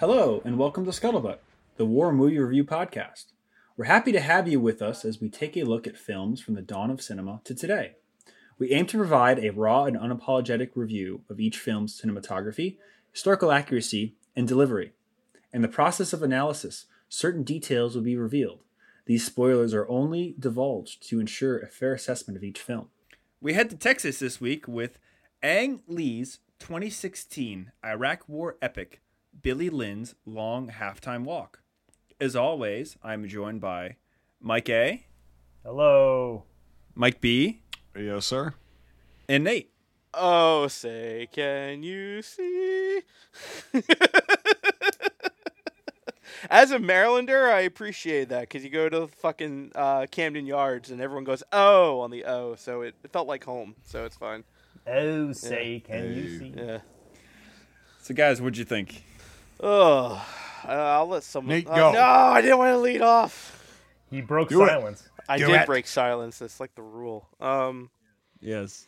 Hello, and welcome to Scuttlebutt, the War Movie Review Podcast. We're happy to have you with us as we take a look at films from the dawn of cinema to today. We aim to provide a raw and unapologetic review of each film's cinematography, historical accuracy, and delivery. In the process of analysis, certain details will be revealed. These spoilers are only divulged to ensure a fair assessment of each film. We head to Texas this week with Ang Lee's 2016 Iraq War epic, Billy Lynn's Long Halftime Walk. As always, I'm joined by Mike A. Hello. Mike B. Yes, sir. And Nate. Oh, say, can you see? As a Marylander, I appreciate that, because you go to fucking Camden Yards and everyone goes, oh, on the O, so it felt like home, so it's fine. Oh, say, yeah. Can you see? Yeah. So, guys, what'd you think? Oh, I'll let someone... Nate, go. No, I didn't want to lead off. He broke silence. I did break silence. That's like the rule. Yes.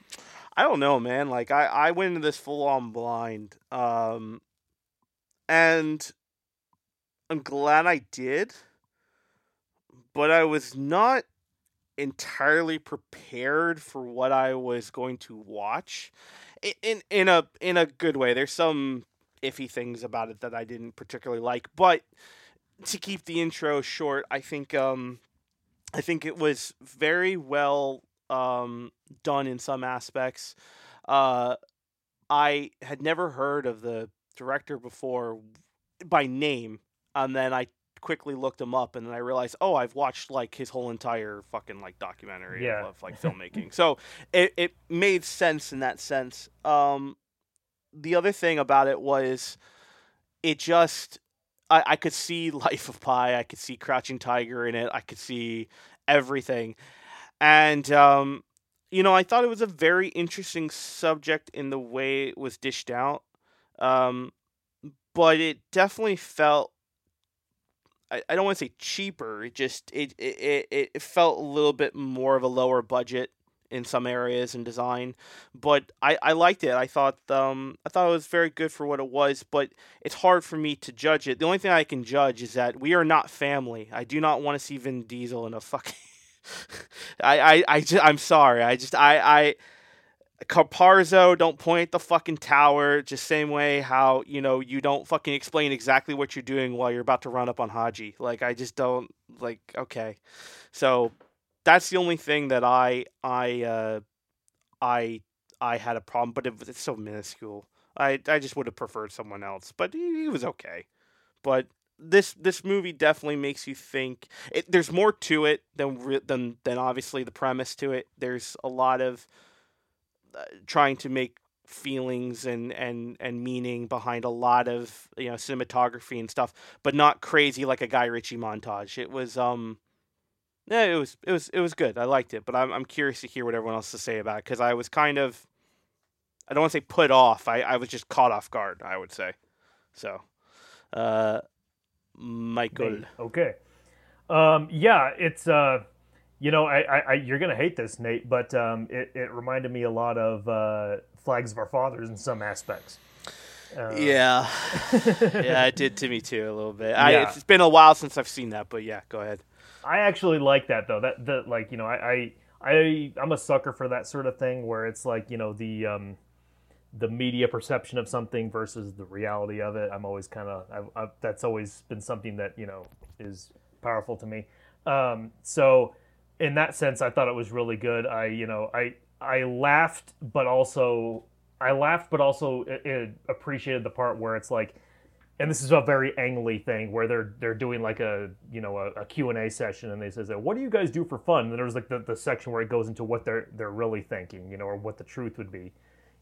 I don't know, man. Like, I went into this full-on blind. And I'm glad I did. But I was not entirely prepared for what I was going to watch. In a good way. There's some iffy things about it that I didn't particularly like, but to keep the intro short, I think it was very well done in some aspects. I had never heard of the director before by name, and then I quickly looked him up, and then I realized, oh, I've watched like his whole entire fucking like documentary of like filmmaking. So it made sense in that sense. The other thing about it was it just, I could see Life of Pi. I could see Crouching Tiger in it. I could see everything. And, I thought it was a very interesting subject in the way it was dished out. But it definitely felt, I don't want to say cheaper. It just, it felt a little bit more of a lower budget in some areas and design, but I liked it. I thought it was very good for what it was, but it's hard for me to judge it. The only thing I can judge is that we are not family. I do not want to see Vin Diesel in a fucking, I'm sorry. I Carparzo, don't point at the fucking tower. Just same way how, you don't fucking explain exactly what you're doing while you're about to run up on Haji. Like, I just don't like, okay. So, that's the only thing that I had a problem, but it's so minuscule. I just would have preferred someone else, but he was okay. But this movie definitely makes you think. There's more to it than obviously the premise to it. There's a lot of trying to make feelings and meaning behind a lot of cinematography and stuff, but not crazy like a Guy Ritchie montage. It was Yeah, it was good. I liked it, but I'm curious to hear what everyone else has to say about it, because I was kind of, I don't want to say put off. I was just caught off guard, I would say. So, Michael. Okay. Yeah, it's you're gonna hate this, Nate, but it reminded me a lot of Flags of Our Fathers in some aspects. Yeah, it did to me too a little bit. Yeah. It's been a while since I've seen that, but yeah, go ahead. I actually like that though. I'm a sucker for that sort of thing where it's like, the media perception of something versus the reality of it. I'm always kind of, that's always been something that, is powerful to me. So in that sense, I thought it was really good. I laughed, but also it appreciated the part where it's like, and this is a very Ang Lee thing where they're doing like a Q&A session, and they says, what do you guys do for fun? And there was like the section where it goes into what they're really thinking, or what the truth would be,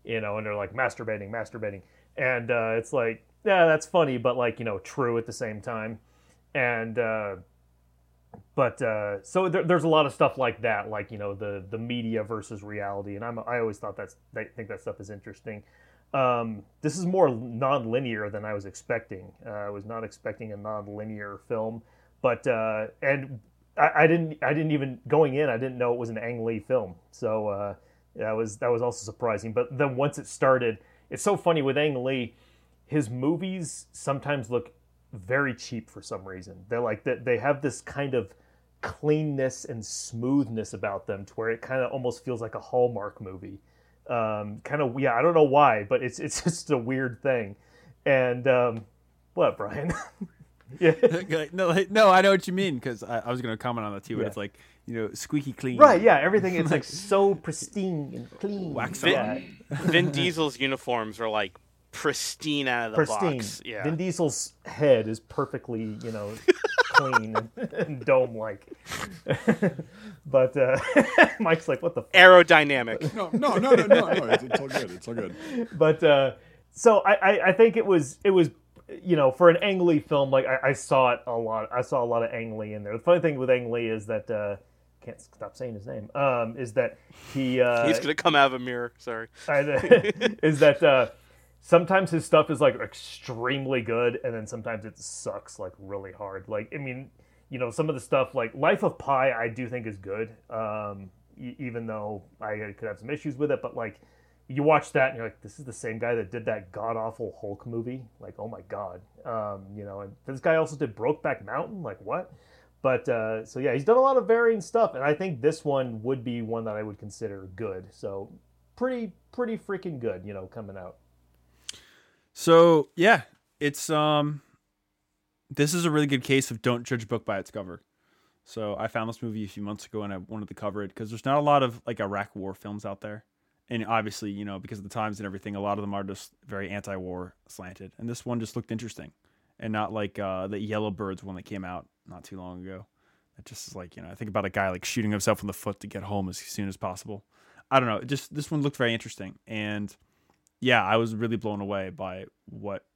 and they're like masturbating. And it's like, yeah, that's funny, but like, true at the same time. And, so there's a lot of stuff like that, like, the media versus reality. And I always thought I think that stuff is interesting. This is more non-linear than I was expecting. I was not expecting a non-linear film, but I didn't know it was an Ang Lee film. So that was also surprising. But then once it started, it's so funny with Ang Lee, his movies sometimes look very cheap for some reason. They're like that. They have this kind of cleanness and smoothness about them to where it kind of almost feels like a Hallmark movie. I don't know why, but it's just a weird thing. And what, Brian? Yeah. No, I know what you mean, because I was going to comment on that too. But yeah. It's like, you know, squeaky clean. Right, yeah, everything is like so pristine and clean. Wax on. Yeah. Vin Diesel's uniforms are like pristine out of the box. Yeah. Vin Diesel's head is perfectly, you know, clean and dome-like. But Mike's like, what the fuck? Aerodynamic. No. It's all good. It's all good. But so I think it was. You know, for an Ang Lee film, like I saw it a lot. I saw a lot of Ang Lee in there. The funny thing with Ang Lee is that can't stop saying his name. Is that he? He's gonna come out of a mirror. Sorry. Is that sometimes his stuff is like extremely good, and then sometimes it sucks like really hard. Like, I mean, you know, some of the stuff like Life of Pi, I do think is good, even though I could have some issues with it. But like, you watch that and you're like, this is the same guy that did that god-awful Hulk movie. Like, oh my god. You know, and this guy also did Brokeback Mountain. Like, what? But, so yeah, he's done a lot of varying stuff. And I think this one would be one that I would consider good. So, pretty freaking good, you know, coming out. So, yeah, it's, this is a really good case of don't judge a book by its cover. So, I found this movie a few months ago and I wanted to cover it because there's not a lot of, like, Iraq war films out there. And obviously, you know, because of the times and everything, a lot of them are just very anti-war slanted. And this one just looked interesting. And not like the Yellow Birds one that came out not too long ago. It just is like, you know, I think about a guy like shooting himself in the foot to get home as soon as possible. I don't know. Just this one looked very interesting. And yeah, I was really blown away by what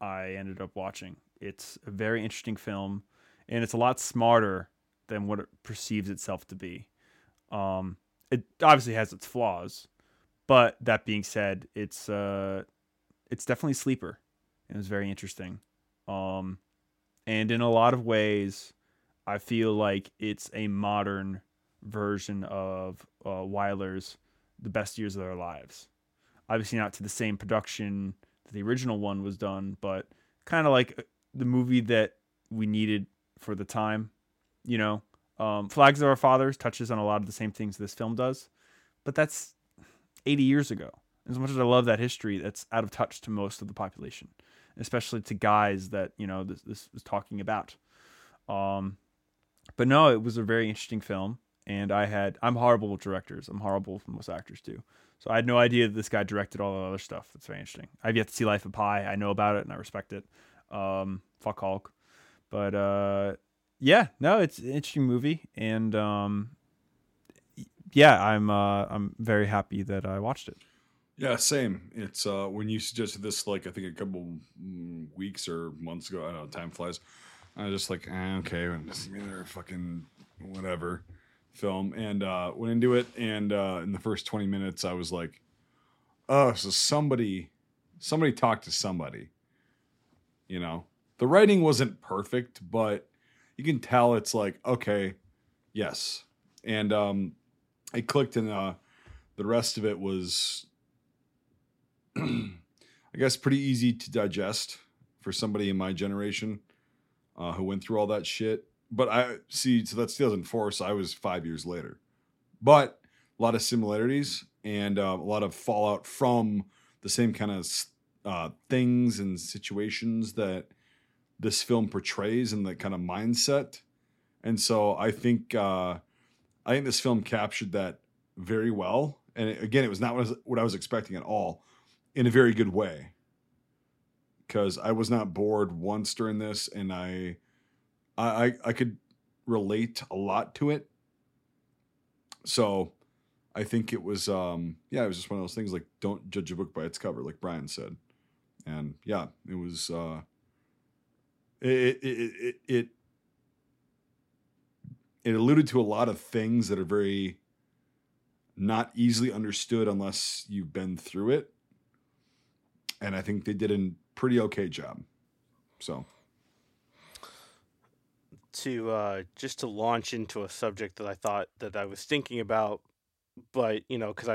I ended up watching. It's a very interesting film. And it's a lot smarter than what it perceives itself to be. It obviously has its flaws. But that being said, it's definitely a sleeper. It was very interesting. And in a lot of ways, I feel like it's a modern version of Wyler's The Best Years of Their Lives. Obviously not to the same production that the original one was done, but kind of like the movie that we needed for the time. You know, Flags of Our Fathers touches on a lot of the same things this film does. But that's 80 years ago. As much as I love that history, that's out of touch to most of the population, especially to guys that, you know, this was talking about. But no, it was a very interesting film. And I'm horrible with directors. I'm horrible with most actors too. So I had no idea that this guy directed all the other stuff. That's very interesting. I've yet to see Life of Pi. I know about it and I respect it. Fuck Hulk. But yeah, no, it's an interesting movie. And, yeah, I'm very happy that I watched it. Yeah, same. It's when you suggested this, like I think a couple weeks or months ago. I don't know, time flies. I was just like, okay, I'm just another fucking whatever film, and went into it. And in the first 20 minutes, I was like, oh, so somebody talked to somebody. You know, the writing wasn't perfect, but you can tell it's like, okay, yes, and I clicked, and the rest of it was, I guess, pretty easy to digest for somebody in my generation who went through all that shit. But so that's 2004, so I was 5 years later. But a lot of similarities and a lot of fallout from the same kind of things and situations that this film portrays and that kind of mindset. And so I think this film captured that very well. And again, it was not what I was expecting at all in a very good way. Because I was not bored once during this, and I could relate a lot to it. So I think it was, it was just one of those things like don't judge a book by its cover, like Brian said. And yeah, it was, it alluded to a lot of things that are very not easily understood unless you've been through it. And I think they did a pretty okay job. So to just to launch into a subject that I thought that I was thinking about, but you know, because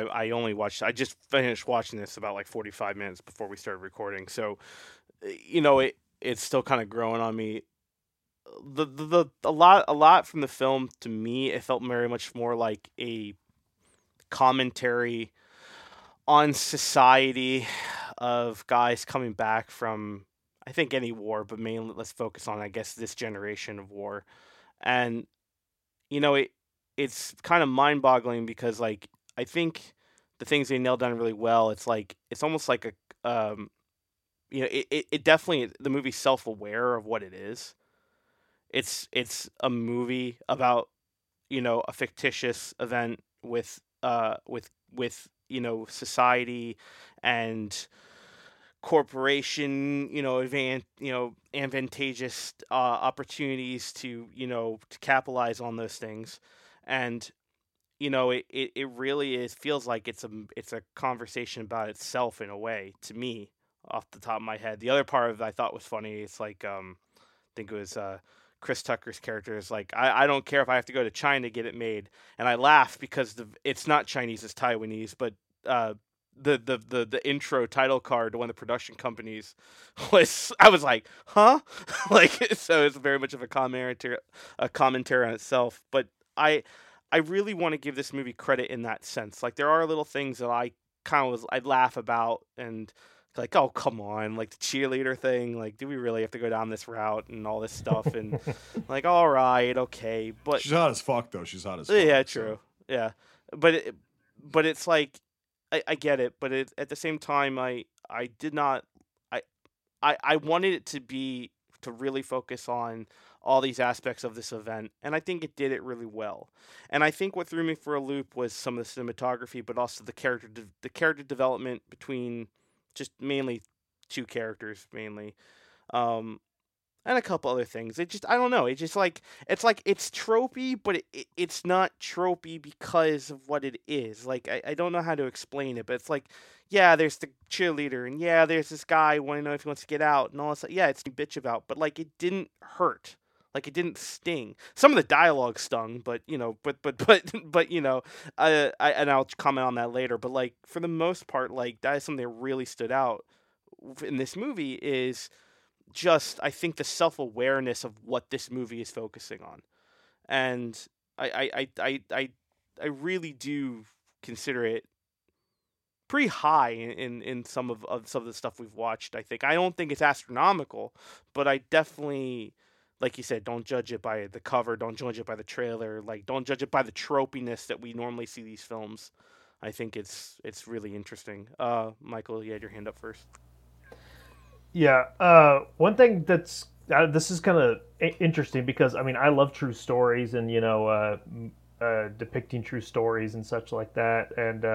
I just finished watching this about like 45 minutes before we started recording. So, you know, it, it's still kind of growing on me. A lot from the film to me, it felt very much more like a commentary on society of guys coming back from, I think, any war, but mainly let's focus on, I guess, this generation of war. And, you know, it's kind of mind boggling because, like, I think the things they nailed down really well, it's like, it's almost like a, you know, it definitely, the movie's self-aware of what it is. It's a movie about, you know, a fictitious event with, you know, society and corporation, you know, advantageous opportunities to, you know, to capitalize on those things. And, you know, it really is, feels like it's a conversation about itself in a way, to me, off the top of my head. The other part of it I thought was funny. It's like, I think it was, Chris Tucker's character is like, I don't care if I have to go to China to get it made. And I laugh because it's not Chinese, it's Taiwanese, but the intro title card to one of the production companies was, I was like, huh? Like, so it's very much of a commentary on itself. But I really want to give this movie credit in that sense. Like, there are little things that I kind of I'd laugh about and like, oh, come on, like the cheerleader thing, like, do we really have to go down this route and all this stuff? And like, all right, okay, but she's hot as fuck though. Yeah, true. So. Yeah. But it's like, I get it. But at the same time, I wanted it to really focus on all these aspects of this event. And I think it did it really well. And I think what threw me for a loop was some of the cinematography, but also the character development between, just mainly two characters, and a couple other things. It just, I don't know. It just like it's tropey, but it's not tropey because of what it is. Like, I don't know how to explain it, but it's like, yeah, there's the cheerleader, and yeah, there's this guy wanting to know if he wants to get out, and all this. Yeah, it's a bitch about, but like, it didn't hurt. Like, it didn't sting. Some of the dialogue stung, but, you know, but you know, and I'll comment on that later. But, like, for the most part, like, that is something that really stood out in this movie is just, I think, the self-awareness of what this movie is focusing on. And I really do consider it pretty high in some of the stuff we've watched, I think. I don't think it's astronomical, but I definitely... Like you said, don't judge it by the cover. Don't judge it by the trailer. Like, don't judge it by the tropiness that we normally see these films. I think it's really interesting. Michael, you had your hand up first. Yeah, one thing that's this is kind of interesting because I mean I love true stories and you know depicting true stories and such like that and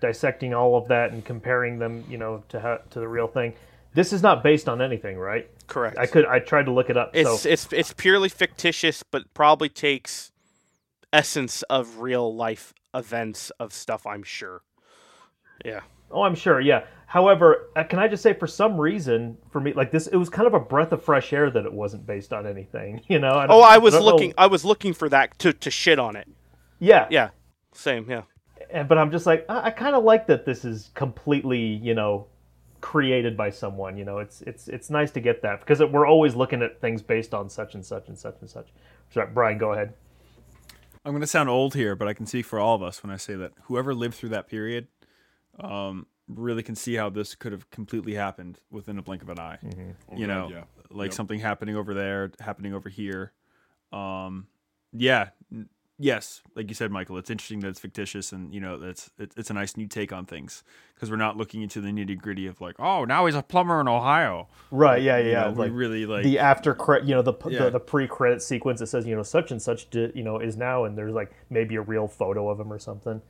dissecting all of that and comparing them you know to the real thing. This is not based on anything, right? Correct. I tried to look it up. It's purely fictitious, but probably takes essence of real life events of stuff. I'm sure. Yeah. Oh, I'm sure. Yeah. However, can I just say, for some reason, for me, like this, it was kind of a breath of fresh air that it wasn't based on anything. You know. I was looking for that to shit on it. Yeah. Yeah. Same. Yeah. But I'm just like, I kind of like that. This is completely, you know, created by someone, you know, it's nice to get that because we're always looking at things based on such and such and such and such. Sorry, Brian, go ahead. I'm going to sound old here, but I can speak for all of us when I say that whoever lived through that period really can see how this could have completely happened within a blink of an eye. Mm-hmm. You know, yeah. Like something happening over there, happening over here. Yeah. Yes, like you said, Michael, it's interesting that it's fictitious and, you know, it's a nice new take on things because we're not looking into the nitty-gritty of like, oh, now he's a plumber in Ohio. Right, yeah, yeah. You know, like, we really like... The after credit, you know, the pre-credit sequence that says, you know, such and such, you know, is now, and there's like maybe a real photo of him or something.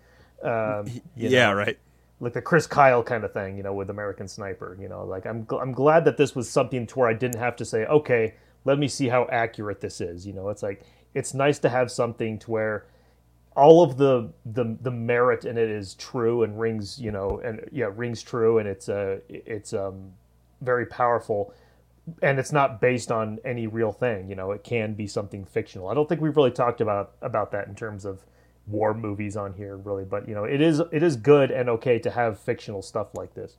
Yeah, right. Like the Chris Kyle kind of thing, you know, with American Sniper, you know, like I'm glad that this was something to where I didn't have to say, okay, let me see how accurate this is. You know, it's like... It's nice to have something to where all of the merit in it is true and rings, you know, and yeah, rings true, and it's very powerful, and it's not based on any real thing, you know. It can be something fictional. I don't think we've really talked about that in terms of war movies on here, really, but you know, it is good and okay to have fictional stuff like this.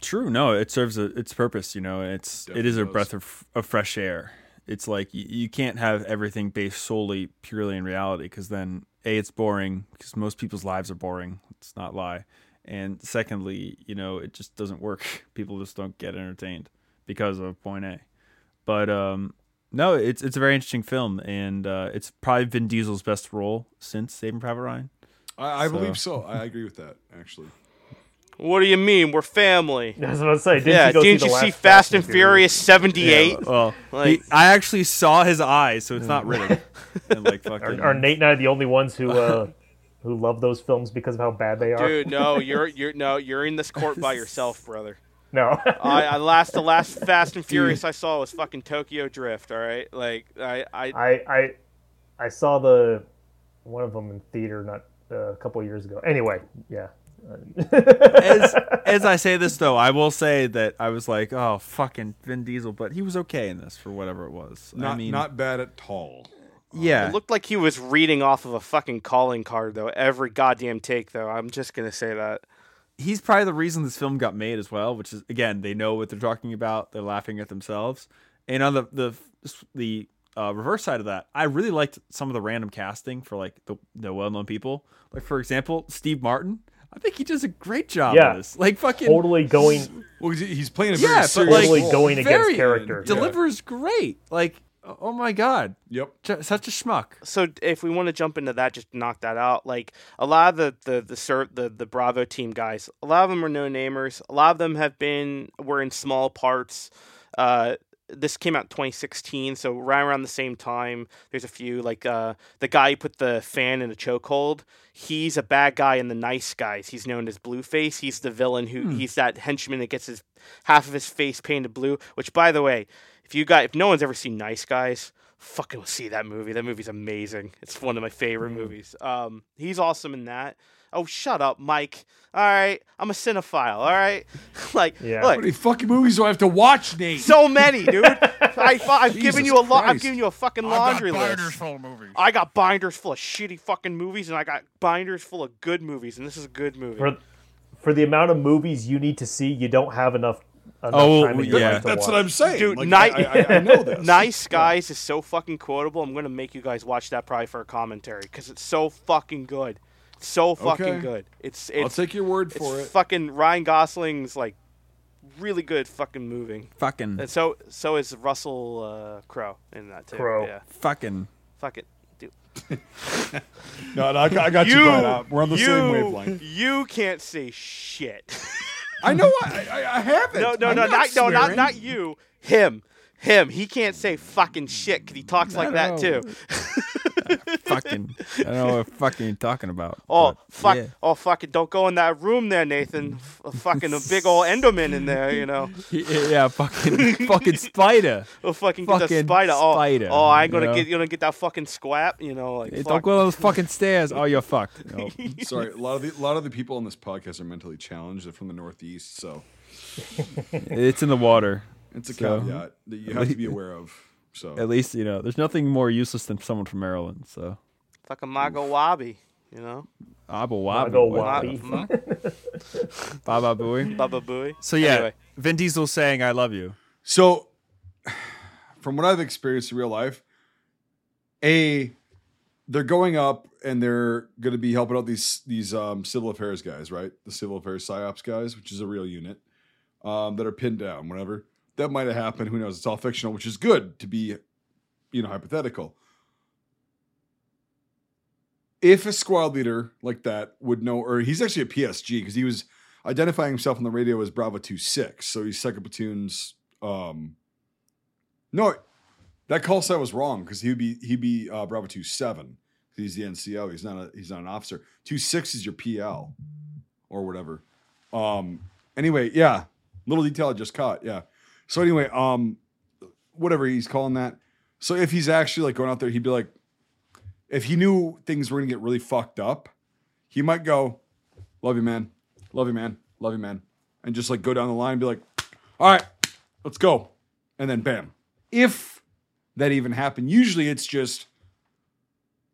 True. No, it serves its purpose. You know, it is a breath of fresh air. It's like you can't have everything based solely purely in reality, because then it's boring, because most people's lives are boring. Let's not lie. And secondly, you know, it just doesn't work. People just don't get entertained because of point A. But no, it's a very interesting film, and it's probably Vin Diesel's best role since Saving Private Ryan. I believe so. I agree with that, actually. What do you mean? We're family. I was about to say, didn't you see Fast and Furious 78? Yeah, well, like, I actually saw his eyes, so it's not written. Like, are Nate and I the only ones who love those films because of how bad they are? Dude, no, you're in this court by yourself, brother. No, the last Fast and Furious I saw was fucking Tokyo Drift. All right, like I saw the one of them in theater not a couple of years ago. Anyway, yeah. As I say this, though, I will say that I was like, oh, fucking Vin Diesel, but he was okay in this for whatever it was. Not bad at all. Yeah. It looked like he was reading off of a fucking calling card, though. Every goddamn take, though. I'm just going to say that. He's probably the reason this film got made as well, which is, again, they know what they're talking about. They're laughing at themselves. And on the reverse side of that, I really liked some of the random casting for like the well-known people. Like, for example, Steve Martin. I think he does a great job of this. Like, fucking totally going. Well, he's playing a very serious role. Totally going against character. Delivers great. Like, oh my god. Yep. Such a schmuck. So if we want to jump into that, just knock that out. Like, a lot of the Bravo team guys, a lot of them are no-namers. A lot of them were in small parts. This came out in 2016, so right around the same time. There's a few, like the guy who put the fan in a chokehold. He's a bad guy in The Nice Guys. He's known as Blueface. He's the villain he's that henchman that gets his half of his face painted blue. Which, by the way, if no one's ever seen Nice Guys, fucking see that movie. That movie's amazing. It's one of my favorite movies. He's awesome in that. Oh, shut up, Mike. All right. I'm a cinephile, all right? Like, yeah. Look. How many fucking movies do I have to watch, Nate? So many, dude. I've given you a lot. I've given you a fucking laundry list. I got binders full of movies. I got binders full of shitty fucking movies, and I got binders full of good movies, and this is a good movie. For the amount of movies you need to see, you don't have enough. That's what I'm saying, dude. Like, I know this. Nice Guys is so fucking quotable. I'm gonna make you guys watch that probably for a commentary because it's so fucking good. So fucking good. It's I'll take your word for it. Fucking Ryan Gosling's like really good fucking moving. Fucking. And so is Russell Crowe in that too. Yeah. Fuck it. Dude. no, I got you brought up. We're on the same wavelength. You can't say shit. I know. I haven't. No, not you. Him. He can't say fucking shit because he talks like that too. I don't know what fucking you're talking about. Oh, fuck. Yeah. Oh, fucking don't go in that room there, Nathan. Fucking a big old Enderman in there, you know. Yeah, fucking spider. Oh, fucking get the spider. Oh, I ain't gonna get that fucking squat, you know. Like, hey, don't go on those fucking stairs. Oh, you're fucked. No. Sorry, a lot of the people on this podcast are mentally challenged. They're from the Northeast, so it's in the water. It's a caveat that you have to be aware of. So at least, you know, there's nothing more useless than someone from Maryland. So fucking Mago Wabi, you know. Mago Wabi. Baba Booey. So yeah, anyway. Vin Diesel saying I love you. So from what I've experienced in real life, they're going up and they're going to be helping out these civil affairs guys, right? The civil affairs psyops guys, which is a real unit, that are pinned down, whatever. That might have happened. Who knows? It's all fictional, which is good to be, you know, hypothetical. If a squad leader like that would know, or he's actually a PSG because he was identifying himself on the radio as Bravo 26. So he's second platoon's. No, that call sign was wrong because he'd be Bravo 27. He's the NCO. He's not an officer. 26 is your PL or whatever. Anyway, yeah, little detail I just caught. Yeah. So anyway, whatever he's calling that. So if he's actually like going out there, he'd be like, if he knew things were gonna get really fucked up, he might go, "Love you, man. Love you, man. Love you, man," and just like go down the line and be like, "All right, let's go," and then bam. If that even happened, usually it's just,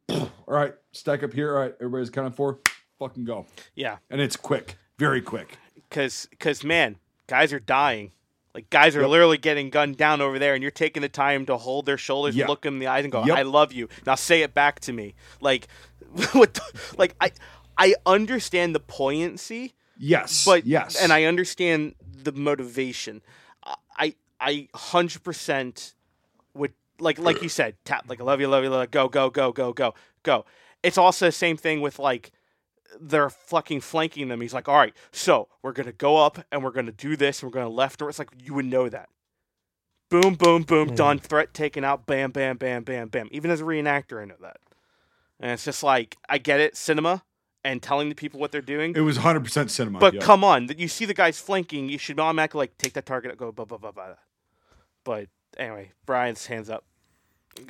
"All right, stack up here. All right, everybody's counting for, fucking go." Yeah, and it's quick, very quick. Because man. guys are dying. Like, guys are literally getting gunned down over there, and you're taking the time to hold their shoulders and look them in the eyes and go, I love you. Now say it back to me. Like, what? Like, I understand the poignancy. Yes. But, yes. And I understand the motivation. I 100% would, like you said, tap, like, I love you, love you, love you, go, go, go, go, go, go. It's also the same thing with, like, they're fucking flanking them. He's like, all right, so we're going to go up and we're going to do this. And we're going to left or it's like, you would know that. Boom, boom, boom, done. Threat taken out. Bam, bam, bam, bam, bam. Even as a reenactor, I know that. And it's just like, I get it. Cinema and telling the people what they're doing. It was 100% cinema. But come on, you see the guys flanking. You should automatically like take that target and go, blah, blah, blah, blah. But anyway, Brian's hands up.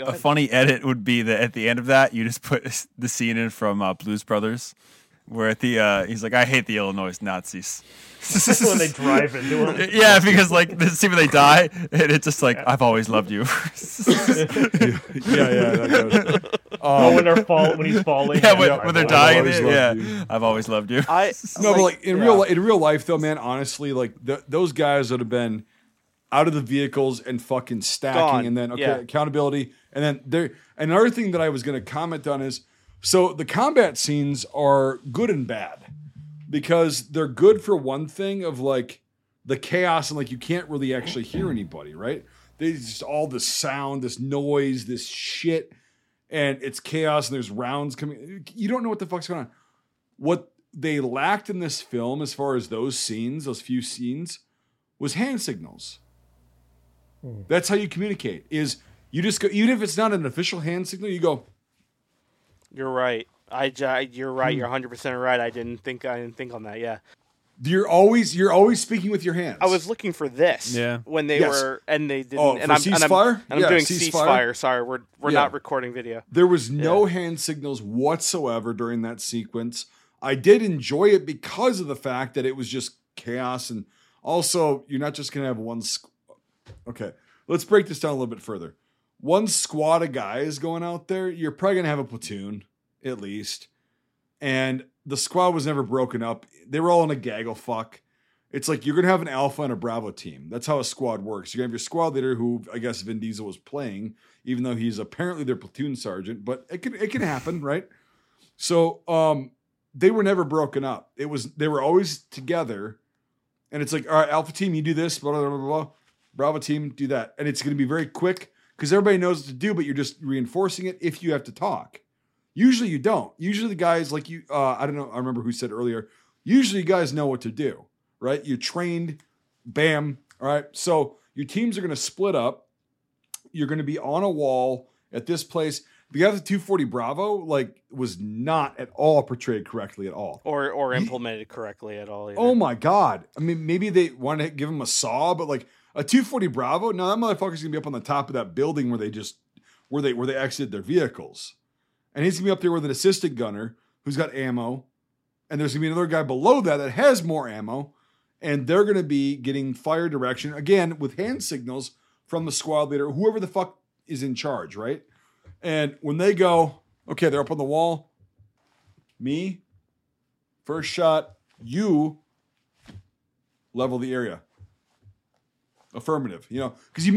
A funny edit would be that at the end of that, you just put the scene in from Blues Brothers. Where at the he's like, I hate the Illinois Nazis. When they drive into him. Yeah, because like the scene when they die, and it's just like I've always loved you. That goes. When he's falling. Yeah, when they're dying. I've always loved you. Real life though, man. Honestly, like those guys would have been out of the vehicles and fucking stacking, and then accountability, and then there. Another thing that I was going to comment on is. So the combat scenes are good and bad because they're good for one thing of like the chaos and like you can't really actually hear anybody, right? There's just all this sound, this noise, this shit, and it's chaos and there's rounds coming. You don't know what the fuck's going on. What they lacked in this film as far as those scenes, those few scenes, was hand signals. That's how you communicate is you just go, even if it's not an official hand signal, you go... You're right. You're right. You're 100% right. I didn't think on that. Yeah. You're always speaking with your hands. I was looking for this. Yeah. When they were and they didn't. Oh, and for ceasefire. I'm doing ceasefire. Sorry, we're not recording video. There was no hand signals whatsoever during that sequence. I did enjoy it because of the fact that it was just chaos, and also you're not just gonna have one. Okay, let's break this down a little bit further. One squad of guys going out there, you're probably going to have a platoon, at least. And the squad was never broken up. They were all in a gaggle fuck. It's like you're going to have an Alpha and a Bravo team. That's how a squad works. You're going to have your squad leader, who I guess Vin Diesel was playing, even though he's apparently their platoon sergeant. But it can happen, right? So they were never broken up. They were always together. And it's like, all right, Alpha team, you do this, blah, blah, blah, blah. Bravo team, do that. And it's going to be very quick. Because everybody knows what to do, but you're just reinforcing it if you have to talk. Usually you don't. Usually the guys like you, I don't know, I remember who said earlier, usually you guys know what to do, right? You're trained, bam, all right? So your teams are going to split up. You're going to be on a wall at this place. The guy with the 240 Bravo, like, was not at all portrayed correctly at all. Or implemented correctly at all. Either. Oh, my God. I mean, maybe they wanted to give him a saw, but like, a 240 Bravo? No, that motherfucker's gonna be up on the top of that building where they exited their vehicles. And he's gonna be up there with an assistant gunner who's got ammo. And there's gonna be another guy below that has more ammo. And they're gonna be getting fire direction, again, with hand signals from the squad leader, whoever the fuck is in charge, right? And when they go, okay, they're up on the wall. Me, first shot, you level the area. Affirmative, you know, because you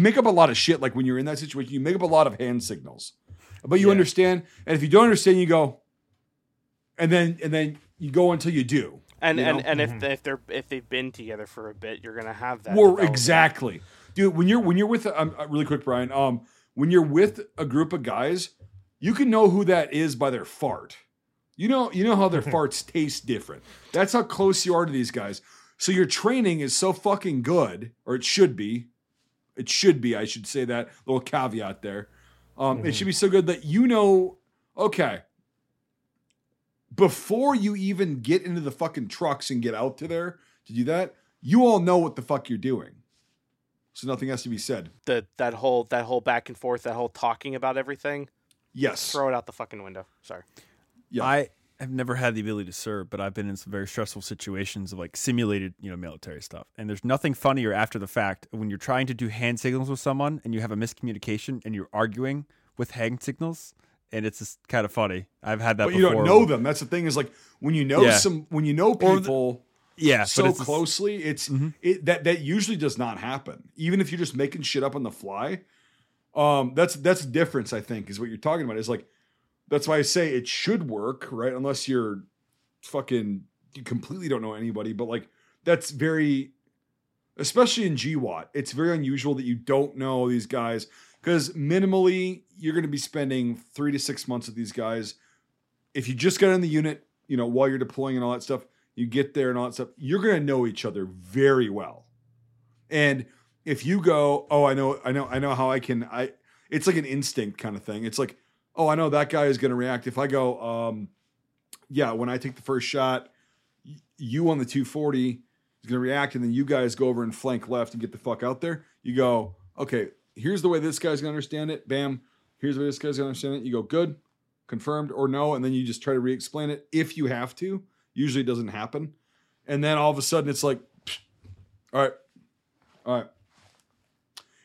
make up a lot of shit. Like when you're in that situation, you make up a lot of hand signals, but you understand. And if you don't understand, you go, and then you go until you do. And if they've been together for a bit, you're gonna have that. Well, exactly, dude. When you're with, really quick, Brian. When you're with a group of guys, you can know who that is by their fart. You know how their farts taste different. That's how close you are to these guys. So your training is so fucking good, or it should be. It should be. I should say that little caveat there. It should be so good that you know, okay, before you even get into the fucking trucks and get out to there to do that, you all know what the fuck you're doing. So nothing has to be said. That whole back and forth, that whole talking about everything. Yes. Throw it out the fucking window. Sorry. Yeah. I've never had the ability to serve, but I've been in some very stressful situations of like simulated, military stuff. And there's nothing funnier after the fact when you're trying to do hand signals with someone and you have a miscommunication and you're arguing with hand signals, and it's just kind of funny. I've had that before. But you don't know them. That's the thing is like when you know people yeah, so but it's closely. It's that usually does not happen. Even if you're just making shit up on the fly, that's the difference, I think, is what you're talking about. Is like, that's why I say it should work, right? Unless you're fucking, you completely don't know anybody, but like that's very, especially in GWAT, it's very unusual that you don't know these guys, because minimally you're going to be spending 3 to 6 months with these guys. If you just got in the unit, you know, while you're deploying and all that stuff, you get there and all that stuff, you're going to know each other very well. And if you go, oh, I know how I can, it's like an instinct kind of thing. It's like, oh, I know that guy is going to react. If I go, yeah, when I take the first shot, you on the 240 is going to react, and then you guys go over and flank left and get the fuck out there. You go, okay, here's the way this guy's going to understand it. Bam. Here's the way this guy's going to understand it. You go, good, confirmed, or no, and then you just try to re-explain it if you have to. Usually it doesn't happen. And then all of a sudden it's like, all right.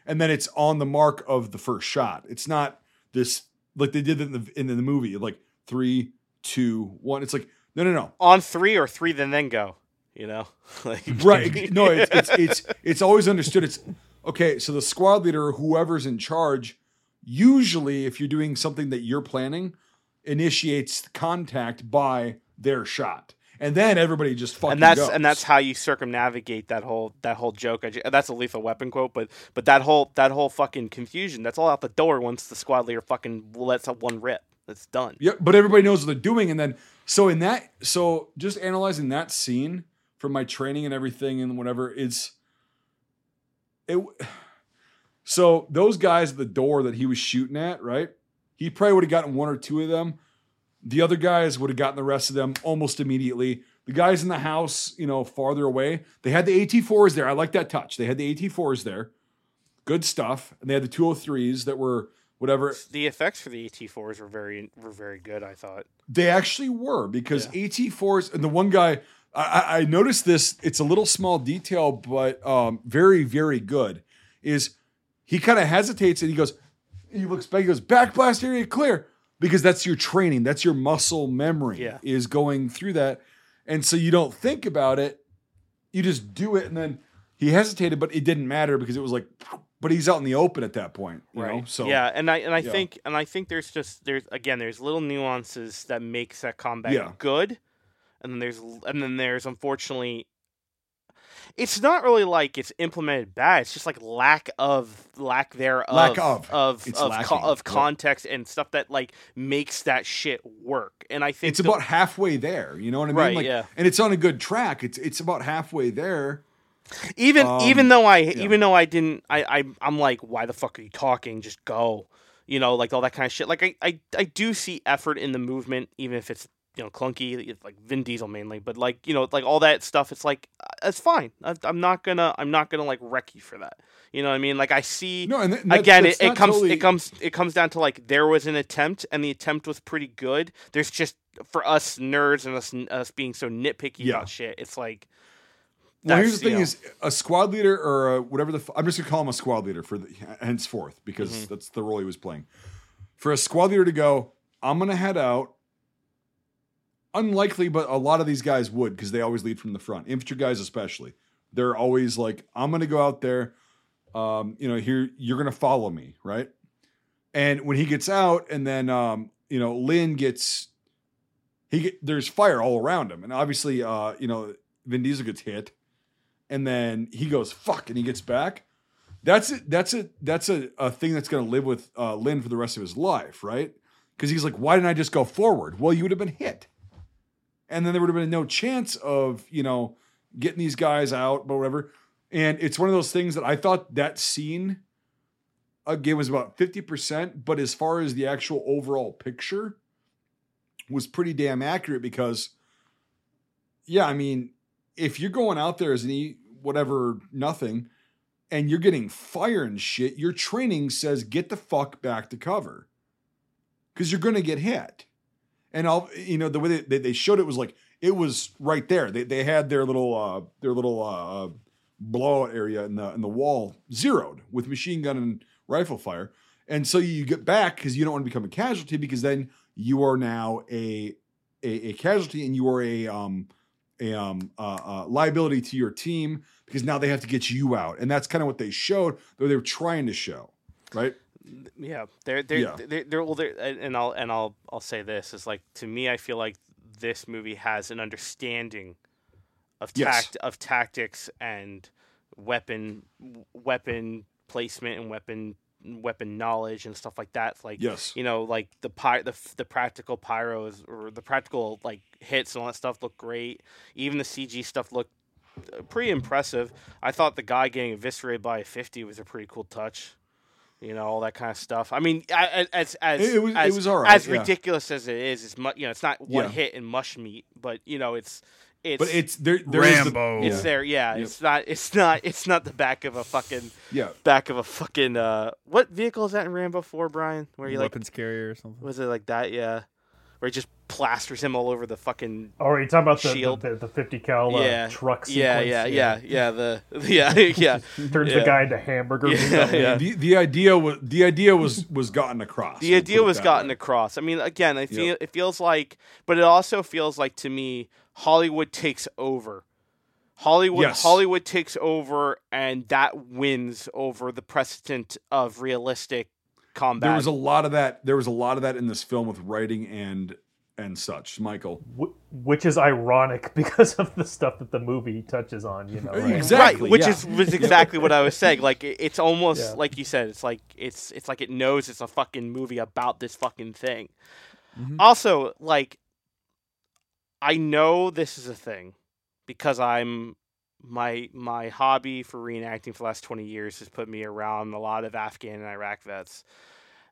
And then it's on the mark of the first shot. It's not this... like they did in the movie, like 3, 2, 1. It's like, no. On 3 or 3, then go, you know? Like, right. No, it's always understood. It's okay. So the squad leader, or whoever's in charge, usually if you're doing something that you're planning, initiates contact by their shot. And then everybody just fucking goes. And that's how you circumnavigate that whole joke. That's a Lethal Weapon quote, but that whole fucking confusion, that's all out the door once the squad leader fucking lets up one rip. That's done. Yeah, but everybody knows what they're doing. And then so just analyzing that scene from my training and everything and whatever, so those guys at the door that he was shooting at, right? He probably would have gotten 1 or 2 of them. The other guys would have gotten the rest of them almost immediately. The guys in the house, you know, farther away, they had the AT4s there. I like that touch. They had the AT4s there. Good stuff. And they had the 203s that were whatever. The effects for the AT4s were very good, I thought. They actually were, because AT4s, and the one guy, I noticed this, it's a little small detail, but very, very good, is he kind of hesitates and he looks back, back blast area clear. Because that's your training. That's your muscle memory is going through that. And so you don't think about it. You just do it. And then he hesitated, but it didn't matter because it was like, but he's out in the open at that point. You know? So yeah. And I think there's little nuances that makes that combat good. And then there's unfortunately, it's not really like it's implemented bad. It's just like lack of context and stuff that like makes that shit work. And I think it's about halfway there. You know what I mean? Right, like, and it's on a good track. It's about halfway there. Even though I'm like, why the fuck are you talking? Just go, you know, like all that kind of shit. Like I do see effort in the movement, even if it's, you know, clunky, like Vin Diesel mainly, but like, you know, like all that stuff, it's like, it's fine. I'm not gonna like wreck you for that. You know what I mean? Like I see, it comes down to like, there was an attempt and the attempt was pretty good. There's just, for us nerds and us being so nitpicky about shit, it's like, well, here's the thing is a squad leader or whatever I'm just gonna call him a squad leader for henceforth, because that's the role he was playing. For a squad leader to go, I'm going to head out. Unlikely, but a lot of these guys would, because they always lead from the front. Infantry guys especially. They're always like, I'm going to go out there. You know, here, you're going to follow me, right? And when he gets out and then, you know, Lynn gets... there's fire all around him. And obviously, you know, Vin Diesel gets hit. And then he goes, fuck, and he gets back. That's a thing that's going to live with Lynn for the rest of his life, right? Because he's like, why didn't I just go forward? Well, you would have been hit. And then there would have been no chance of, you know, getting these guys out, but whatever. And it's one of those things that I thought that scene, again, was about 50%, but as far as the actual overall picture, was pretty damn accurate because, yeah, I mean, if you're going out there as nothing, and you're getting fire and shit, your training says get the fuck back to cover because you're going to get hit. And you know, the way they showed it was like, it was right there. They had their little blowout area in the wall zeroed with machine gun and rifle fire. And so you get back because you don't want to become a casualty, because then you are now a casualty and you are liability to your team because now they have to get you out. And that's kind of what they showed, though they were trying to show, right? Yeah, they're older, and I'll say this is like, to me, I feel like this movie has an understanding of tactics and weapon placement and weapon knowledge and stuff like that. Like, you know, like the practical pyros or the practical like hits and all that stuff look great. Even the CG stuff looked pretty impressive. I thought the guy getting eviscerated by a 50 was a pretty cool touch. You know, all that kind of stuff. I mean, it was all right, as ridiculous as it is, it's you know, it's not one hit and mush meat, but you know, it's Rambo. It's not the back of a fucking what vehicle is that in Rambo 4, Brian? Where you like weapons carrier or something? Was it like that? Yeah, where he just plasters him all over the fucking. Oh, are you talking about the 50 cal truck sequence? Turns the guy into hamburger. The idea was gotten across. The idea was gotten across. I mean, again, I feel it feels like, but it also feels like to me, Hollywood takes over. Hollywood takes over, and that wins over the precedent of realistic combat. There was a lot of that. There was a lot of that in this film with writing and such, Michael. Which is ironic because of the stuff that the movie touches on, you know. Right? Exactly, right, which is exactly what I was saying. Like it's almost like you said. It's like it's like it knows it's a fucking movie about this fucking thing. Mm-hmm. Also, like I know this is a thing because I'm. My hobby for reenacting for the last 20 years has put me around a lot of Afghan and Iraq vets.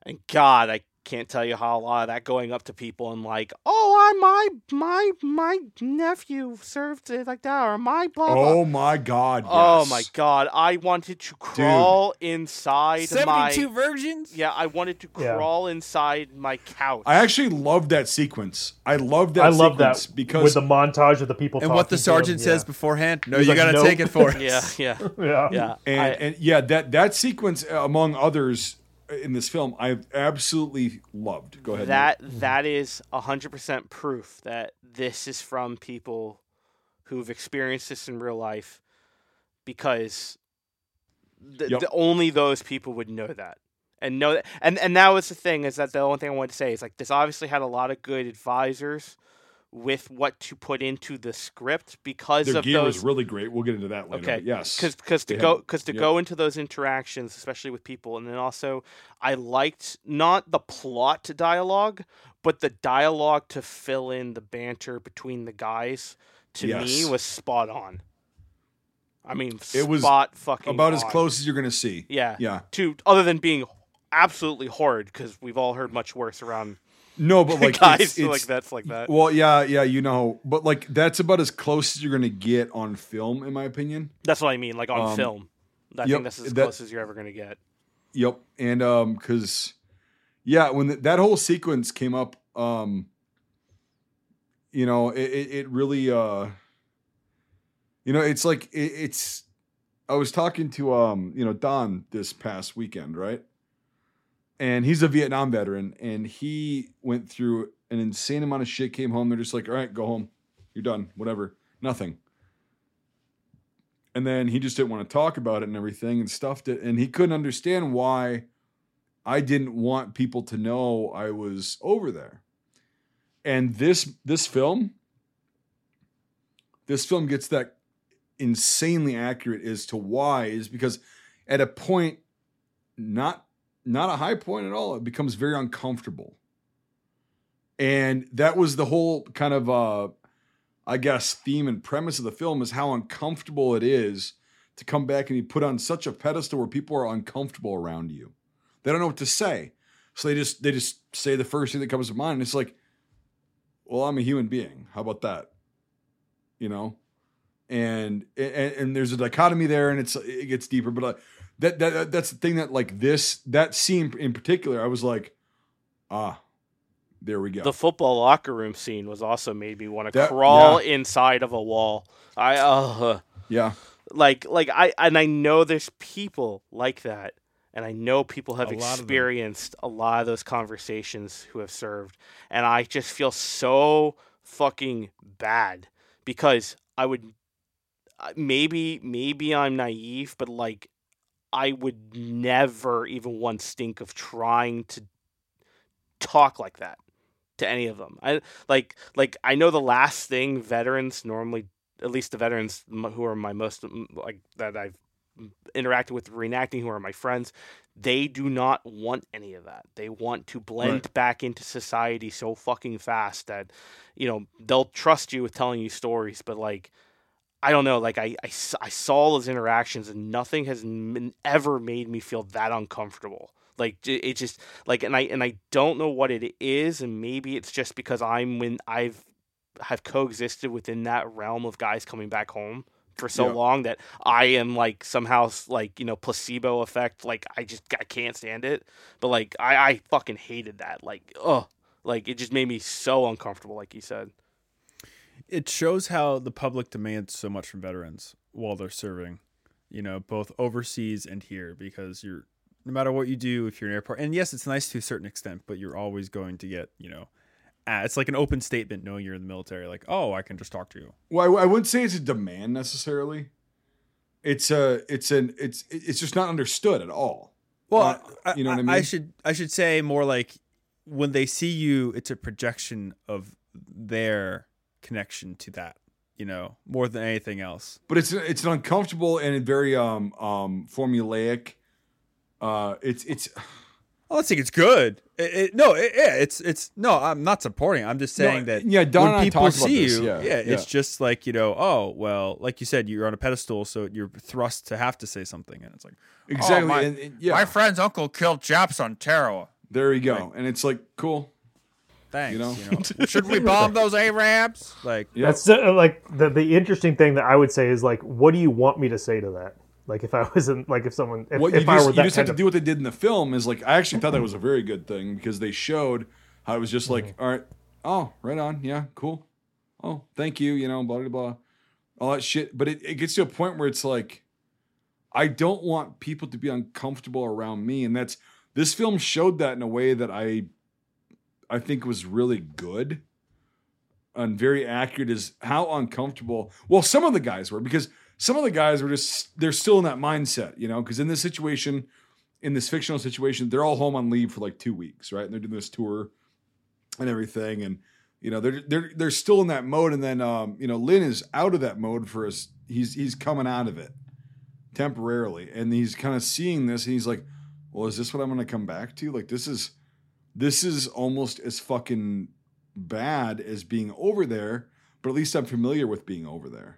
And God, I can't tell you how a lot of that going up to people and like, oh, my nephew served it like that, or my blah, blah. Oh my God! Yes. Oh my God! I wanted to crawl inside 72 my 72 virgins. Yeah, I wanted to crawl inside my couch. I actually loved that sequence. I love that because with the montage of the people and what the sergeant says beforehand. No, you got to take it for it. That sequence among others. In this film, I absolutely loved. Go ahead. That is 100% proof that this is from people who've experienced this in real life, because only those people would know that and know that. And that was the thing is that the only thing I wanted to say is like this obviously had a lot of good advisors with what to put into the script because their of gear those. Is really great. We'll get into that later. Okay. Yes. Because to go into those interactions, especially with people. And then also I liked not the plot dialogue, but the dialogue to fill in the banter between the guys to me was spot on. I mean, it was fucking about on. As close as you're going to see. Yeah. Yeah. To other than being absolutely horrid. Cause we've all heard much worse around, no, but like guys, it's, like that's like that. Well, yeah, you know, but like that's about as close as you're gonna get on film, in my opinion. That's what I mean, like on film. I think that's as close as you're ever gonna get. Yep, and because when that whole sequence came up, you know, it really, you know, it's like it's. I was talking to you know, Don this past weekend, right? And he's a Vietnam veteran, and he went through an insane amount of shit, came home. They're just like, all right, go home. You're done. Whatever. Nothing. And then he just didn't want to talk about it and everything and stuffed it. And he couldn't understand why I didn't want people to know I was over there. And this film gets that insanely accurate as to why is because at a point, not a high point at all. It becomes very uncomfortable. And that was the whole kind of, I guess, theme and premise of the film is how uncomfortable it is to come back and be put on such a pedestal where people are uncomfortable around you. They don't know what to say. So they just say the first thing that comes to mind. And it's like, well, I'm a human being. How about that? You know? And there's a dichotomy there and it gets deeper, but that's the thing that like that scene in particular, I was like, there we go. The football locker room scene was also made me want to crawl inside of a wall. I know there's people like that. And I know people have experienced a lot of those conversations who have served. And I just feel so fucking bad because I would, maybe I'm naive, but like I would never even once think of trying to talk like that to any of them. I like I know the last thing veterans normally, at least the veterans who are my most like that I've interacted with reenacting, who are my friends, they do not want any of that. They want to blend back into society so fucking fast that, you know, they'll trust you with telling you stories. But like, I don't know, like I saw those interactions and nothing has ever made me feel that uncomfortable. Like it just like, and I don't know what it is. And maybe it's just because I've coexisted within that realm of guys coming back home for so long that I am like somehow like, you know, placebo effect. Like I can't stand it. But like I fucking hated that. Like, oh, like it just made me so uncomfortable. Like you said, it shows how the public demands so much from veterans while they're serving, you know, both overseas and here, because you're, no matter what you do, if you're in an airport, and yes, it's nice to a certain extent, but you're always going to get, you know, it's like an open statement knowing you're in the military. Like, oh, I can just talk to you. Well, I wouldn't say it's a demand necessarily. It's just not understood at all. Well, you know what I mean? I should say more like when they see you, it's a projection of their connection to that, you know, more than anything else. But it's an uncomfortable and very formulaic. It's. I don't think it's good. No, I'm not supporting. I'm just saying that Don when people see you, it's just like, you know, oh, well, like you said, you're on a pedestal, so you're thrust to have to say something. And it's like, exactly. Oh, my friend's uncle killed Japs on Tarawa. There you go. Like, and it's like, cool. Thanks. You know? Should we bomb those Arabs? Like, that's like the interesting thing that I would say is like, what do you want me to say to that? Like if I wasn't like if I were that kind of... do what they did in the film is like, I actually thought that was a very good thing because they showed how it was just like, all right. Oh, right on. Yeah. Cool. Oh, thank you. You know, blah, blah, blah, all that shit. But it gets to a point where it's like, I don't want people to be uncomfortable around me. And this film showed that in a way that I think was really good and very accurate is how uncomfortable. Well, some of the guys were, because some of the guys were just, they're still in that mindset, you know, because in this fictional situation, they're all home on leave for like 2 weeks, right? And they're doing this tour and everything. And, you know, they're still in that mode. And then, you know, Lynn is out of that mode for us. He's coming out of it temporarily. And he's kind of seeing this and he's like, well, is this what I'm going to come back to? Like, this is almost as fucking bad as being over there, but at least I'm familiar with being over there.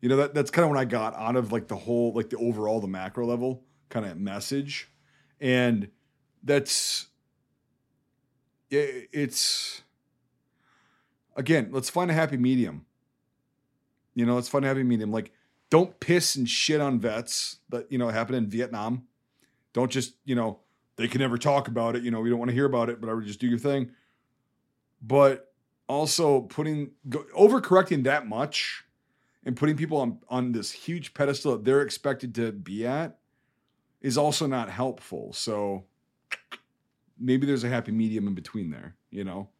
You know, that's kind of when I got out of like the whole, like the overall, the macro level kind of message. And it's again, let's find a happy medium. You know, let's find a happy medium. Like, don't piss and shit on vets that, you know, happened in Vietnam. Don't just, you know, they can never talk about it. You know, we don't want to hear about it, but I would just do your thing. But also overcorrecting that much and putting people on this huge pedestal that they're expected to be at is also not helpful. So maybe there's a happy medium in between there, you know?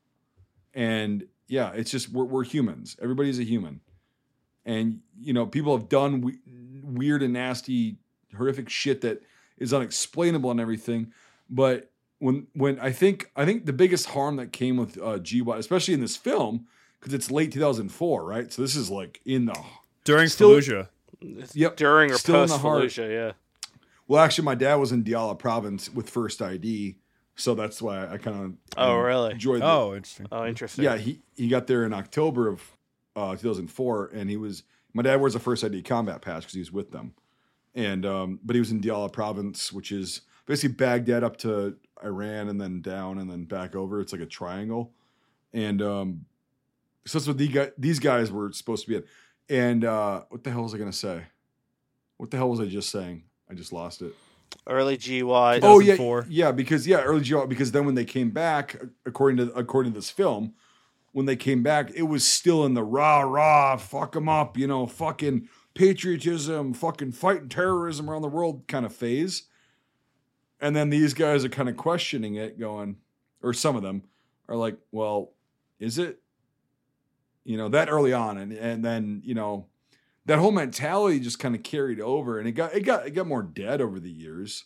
And yeah, it's just, we're humans. Everybody's a human. And, you know, people have done weird and nasty, horrific shit that is unexplainable and everything. But when I think the biggest harm that came with GY, especially in this film, because it's late 2004, right? So this is like during Fallujah. Yep. During or post Fallujah, yeah. Well, actually, my dad was in Diyala province with First ID, so that's why I kind of enjoyed that. Oh, interesting. Oh, interesting. Yeah, he got there in October of 2004, and my dad wears a First ID combat patch because he was with them, and but he was in Diyala province, which is basically Baghdad up to Iran and then down and then back over. It's like a triangle, and so that's what these guys were supposed to be in. And what the hell was I going to say? What the hell was I just saying? I just lost it. Early GY. Oh, yeah, because, early GY. Because then when they came back, according to this film, when they came back, it was still in the rah, fuck them up, you know, fucking patriotism, fucking fighting terrorism around the world kind of phase. And then these guys are kind of questioning it, going, or some of them are like, well, is it? you know, that early on. And then, you know, that whole mentality just kind of carried over, and it got more dead over the years.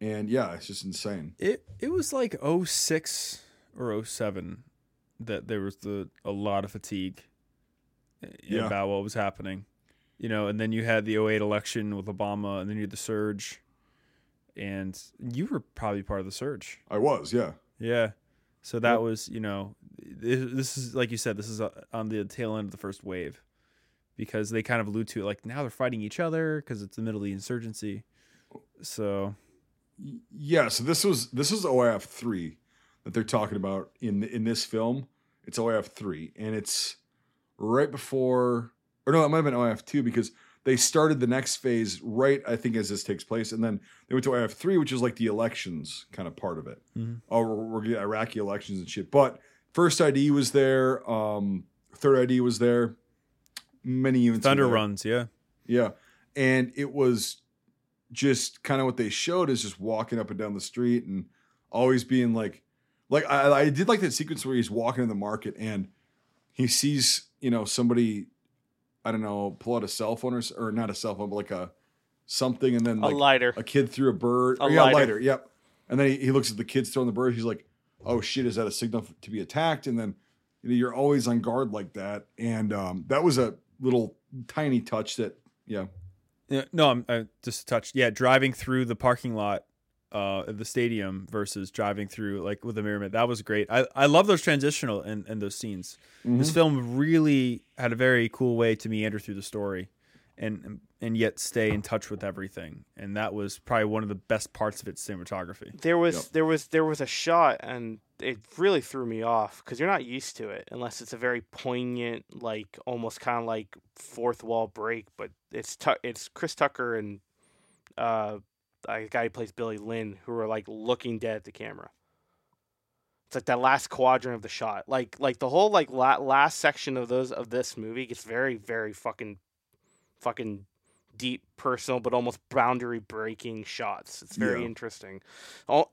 And yeah, it's just insane. It was like 06 or 07 that there was a lot of fatigue about what was happening, you know, and then you had the 08 election with Obama, and then you had the surge, and you were probably part of the surge. I was. Yeah. Yeah. So that was, you know, this is, like you said, this is on the tail end of the first wave, because they kind of allude to it. Like, now they're fighting each other because it's the middle of the insurgency. So. Yeah. So this is OIF 3 that they're talking about in this film. It's OIF 3, and it's right before, or no, it might've been OIF 2, because they started the next phase, right, I think, as this takes place. And then they went to OIF 3, which is like the elections kind of part of it. Mm-hmm. Oh, we're getting Iraqi elections and shit. But First ID was there. Third ID was there. Many units. Thunder runs. Yeah. Yeah. And it was just kind of what they showed is just walking up and down the street and always being like I did like that sequence where he's walking in the market and he sees, you know, somebody, I don't know, pull out a cell phone or not a cell phone, but like a something. And then like a lighter, a kid threw a bird. A lighter. Yep. And then he looks at the kids throwing the bird. He's like, oh shit, is that a signal to be attacked? And then, you know, you're always on guard like that. And that was a little tiny touch that, yeah. Yeah, no, I just touched. Yeah. Driving through the parking lot of the stadium versus driving through like with a mirror. That was great. I love those transitional and those scenes. Mm-hmm. This film really had a very cool way to meander through the story and yet stay in touch with everything. And that was probably one of the best parts of its cinematography. There was a shot, and it really threw me off because you're not used to it unless it's a very poignant, like almost kind of like fourth wall break. But it's Chris Tucker and a guy who plays Billy Lynn, who are like looking dead at the camera. It's like that last quadrant of the shot, like the whole like last section of this movie gets very, very fucking deep, personal, but almost boundary breaking shots. It's very interesting.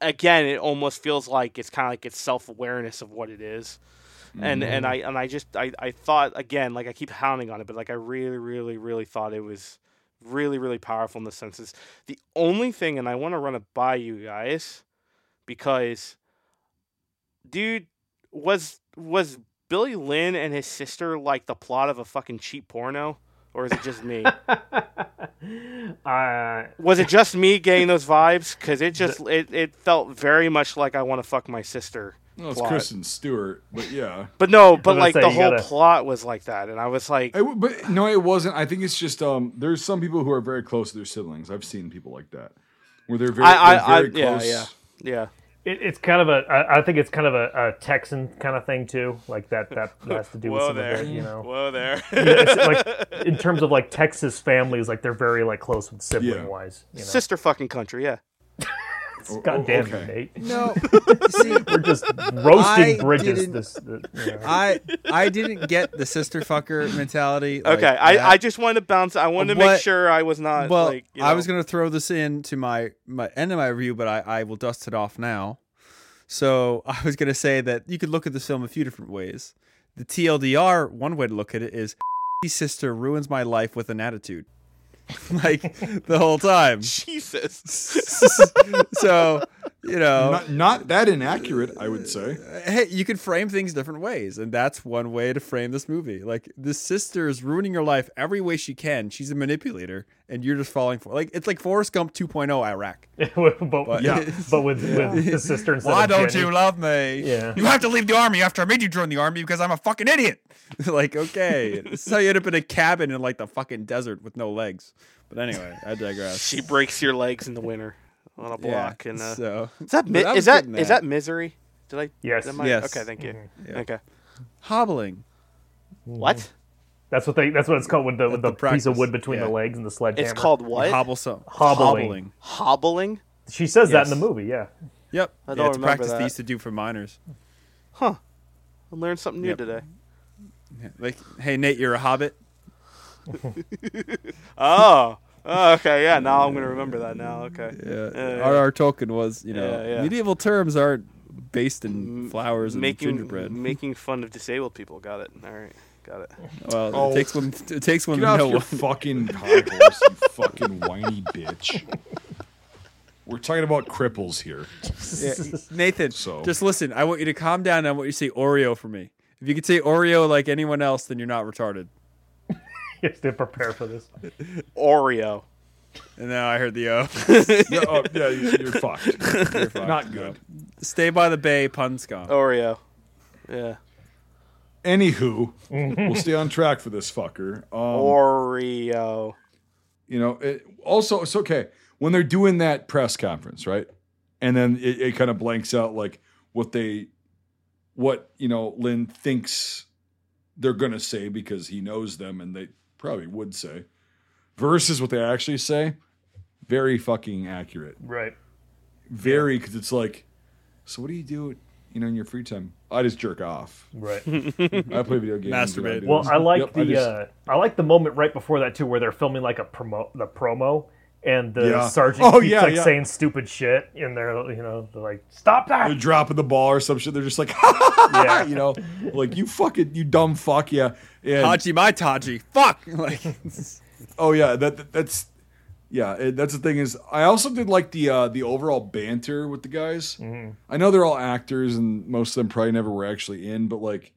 Again, it almost feels like it's kind of like it's self-awareness of what it is. And I thought, again, like I keep hounding on it, but like I really, really, really thought it was really, really powerful in the senses. The only thing, and I want to run it by you guys, because dude, was Billy Lynn and his sister like the plot of a fucking cheap porno? Or is it just me? Was it just me getting those vibes? Because it just it felt very much like I want to fuck my sister. Well, it's Chris and Stewart, but yeah. But no, but like the whole plot was like that, and I was like, but no, it wasn't. I think it's just there's some people who are very close to their siblings. I've seen people like that where they're very close. Yeah. It's kind of I think it's kind of a Texan kind of thing too, like that has to do with some of it, you know. Whoa there! It's like in terms of like Texas families, like they're very like close with sibling wise. You know? Sister fucking country, yeah. Goddamn, okay. Nate. No, see, we're just roasting bridges. I didn't get the sister fucker mentality. Like okay, I just wanted to bounce. I wanted to make sure I was not. Well, like, you know. I was going to throw this into my end of my review, but I will dust it off now. So I was going to say that you could look at this film a few different ways. The TLDR, one way to look at it is, sister ruins my life with an attitude. Like the whole time. Jesus. So, you know, not that inaccurate, I would say. Hey, you can frame things different ways, and that's one way to frame this movie. Like, this sister is ruining your life every way she can. She's a manipulator, and you're just falling for it. Like, it's like Forrest Gump 2.0 Iraq. But with the sister instead. Why don't you love me? Yeah. You have to leave the army after I made you join the army because I'm a fucking idiot. Like, okay. This is how you end up in a cabin in like the fucking desert with no legs. But anyway, I digress. She breaks your legs in the winter on a block. Yeah, and so is that Misery? Did I? Yes. Okay, thank you. Mm-hmm. Yeah. Okay. Hobbling. What? That's what it's called with the piece of wood between the legs and the sledgehammer. It's called what? Hobbling. Hobbling. She says that in the movie. Yeah. Yep. It's a practice they used to do for minors. Huh. I learned something new today. Yeah. Like, hey Nate, you're a hobbit. Oh, okay, yeah. Now I'm gonna remember that now. Okay. Yeah. R.R. Tolkien was, you know, medieval terms aren't based in flowers and gingerbread. Making fun of disabled people. Got it. All right. Got it. Well, it takes one to know one. Fucking high horse, you fucking whiny bitch. We're talking about cripples here. Yeah. Nathan, just listen. I want you to calm down. And I want you to say Oreo for me. If you could say Oreo like anyone else, then you're not retarded. You have to prepare for this. Oreo. And now I heard the O. No, you're fucked. You're fucked. Not good. No. Stay by the bay, pun's gone. Oreo. Yeah. Anywho, we'll stay on track for this fucker. Oreo. You know, it's okay. When they're doing that press conference, right? And then it kind of blanks out like what Lynn thinks they're going to say because he knows them and they probably would say versus what they actually say. Very fucking accurate. Right. Very, because it's like, so what do you do, you know, in your free time? I just jerk off. Right. I play video games. Masturbate. Well, I like the moment right before that too, where they're filming like the promo and the sergeant keeps saying stupid shit and they're like, stop that. They're dropping the ball or some shit. They're just like, you know, like you dumb fuck. Yeah. And, Taji, fuck. Like, oh yeah. That's the thing is, I also did like the overall banter with the guys. Mm-hmm. I know they're all actors and most of them probably never were actually in, but like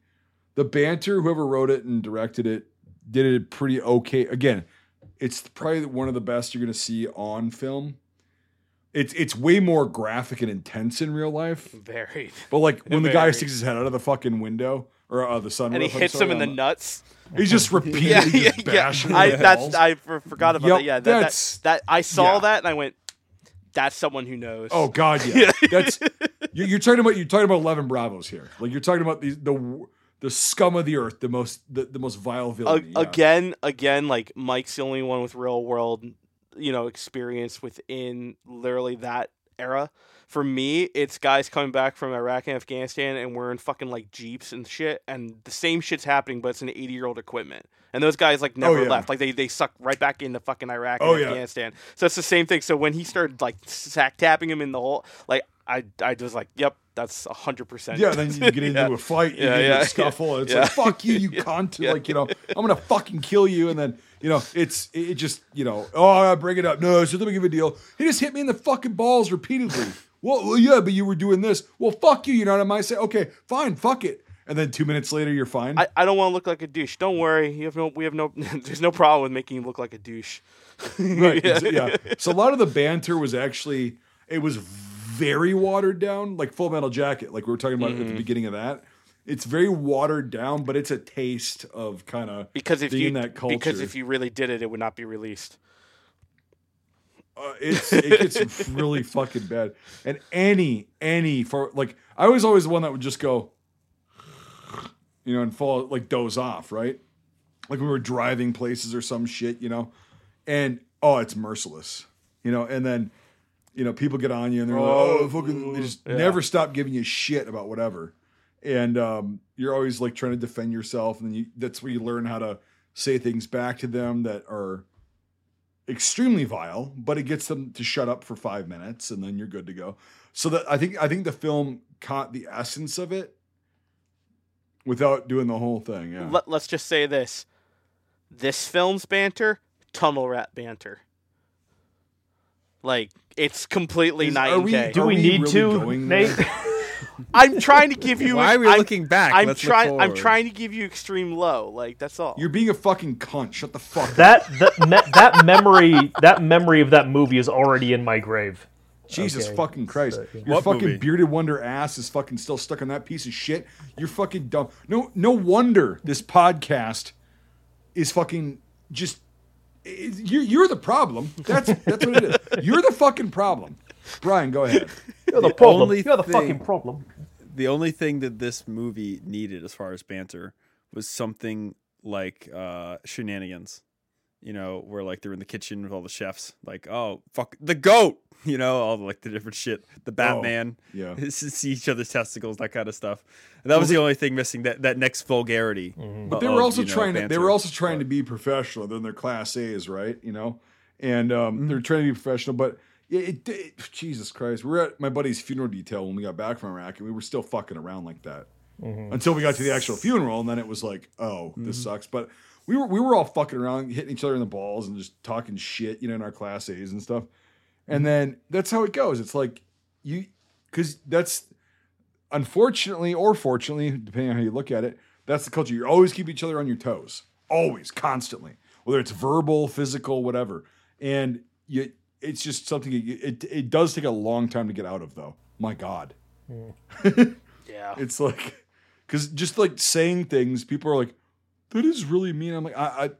the banter, whoever wrote it and directed it, did it pretty okay. Again, it's probably one of the best you're going to see on film. It's way more graphic and intense in real life. Very. But like when the guy sticks his head out of the fucking window or the sunroof, and he hits him in the nuts. He's just repeating. Bashing. I forgot about that. Yeah, I saw that and I went, that's someone who knows. Oh God, yeah. You're talking about 11 Bravos here. Like you're talking about the scum of the earth, the most vile villainy. Again, like Mike's the only one with real world, you know, experience within literally that era. For me, it's guys coming back from Iraq and Afghanistan and wearing fucking like Jeeps and shit, and the same shit's happening, but it's an 80-year-old equipment. And those guys like never left. Like they suck right back into fucking Iraq and Afghanistan. So it's the same thing. So when he started like sack tapping him in the hole, like I was like, yep, that's 100%. Yeah, then you get into a fight, you get into a scuffle, and it's like, fuck you, you cunt. Like, you know, I'm gonna fucking kill you, and then you know, it just, you know, I bring it up. No, it's not that big of a deal. He just hit me in the fucking balls repeatedly. Well, yeah, but you were doing this. Well, fuck you. You're not on my side. Okay, fine. Fuck it. And then 2 minutes later, you're fine. I don't want to look like a douche. Don't worry. We have no. There's no problem with making you look like a douche. Right. Yeah. So a lot of the banter was actually, it was very watered down, like Full Metal Jacket, like we were talking about at the beginning of that. It's very watered down, but it's a taste of kind of being that culture. Because if you really did it, it would not be released. It gets really fucking bad. And I was always the one that would just go, you know, and fall, like doze off, right? Like we were driving places or some shit, you know, and, it's merciless, you know? And then, you know, people get on you and they're like, fucking, they just never stop giving you shit about whatever. And, you're always like trying to defend yourself. And then that's where you learn how to say things back to them that are extremely vile, but it gets them to shut up for 5 minutes and then you're good to go. So that I think the film caught the essence of it without doing the whole thing. Yeah. Let's just say this. This film's banter, tunnel rat banter. Like it's completely night and day. Do we need really to, Nate? I'm trying to give you. Why are we looking back? I'm trying to give you extreme low. Like that's all. You're being a fucking cunt. Shut the fuck up. That memory of that movie is already in my grave. Jesus fucking Christ! Your fucking movie? Bearded wonder ass is fucking still stuck on that piece of shit. You're fucking dumb. No wonder this podcast is fucking just. You're the problem. That's what it is. You're the fucking problem. Brian, go ahead. You're the problem. Fucking problem. The only thing that this movie needed as far as banter was something like shenanigans, you know, where like they're in the kitchen with all the chefs, like, oh, fuck the goat, you know, all the, like the different shit, the Batman, see each other's testicles, that kind of stuff. And that was the only thing missing, that next vulgarity. Mm-hmm. But they were also trying to be professional. Then they're class A's, right? You know, and they're trying to be professional, but Jesus Christ. We were at my buddy's funeral detail when we got back from Iraq, and we were still fucking around like that until we got to the actual funeral, and then it was like, oh, this sucks. But we were all fucking around, hitting each other in the balls and just talking shit, you know, in our class A's and stuff. And then that's how it goes. It's like you, because that's unfortunately or fortunately, depending on how you look at it, that's the culture. You always keep each other on your toes, always, constantly, whether it's verbal, physical, whatever. And you. It's just something it does take a long time to get out of, though. My God. Yeah. It's like, because just like saying things, people are like, that is really mean. I'm like,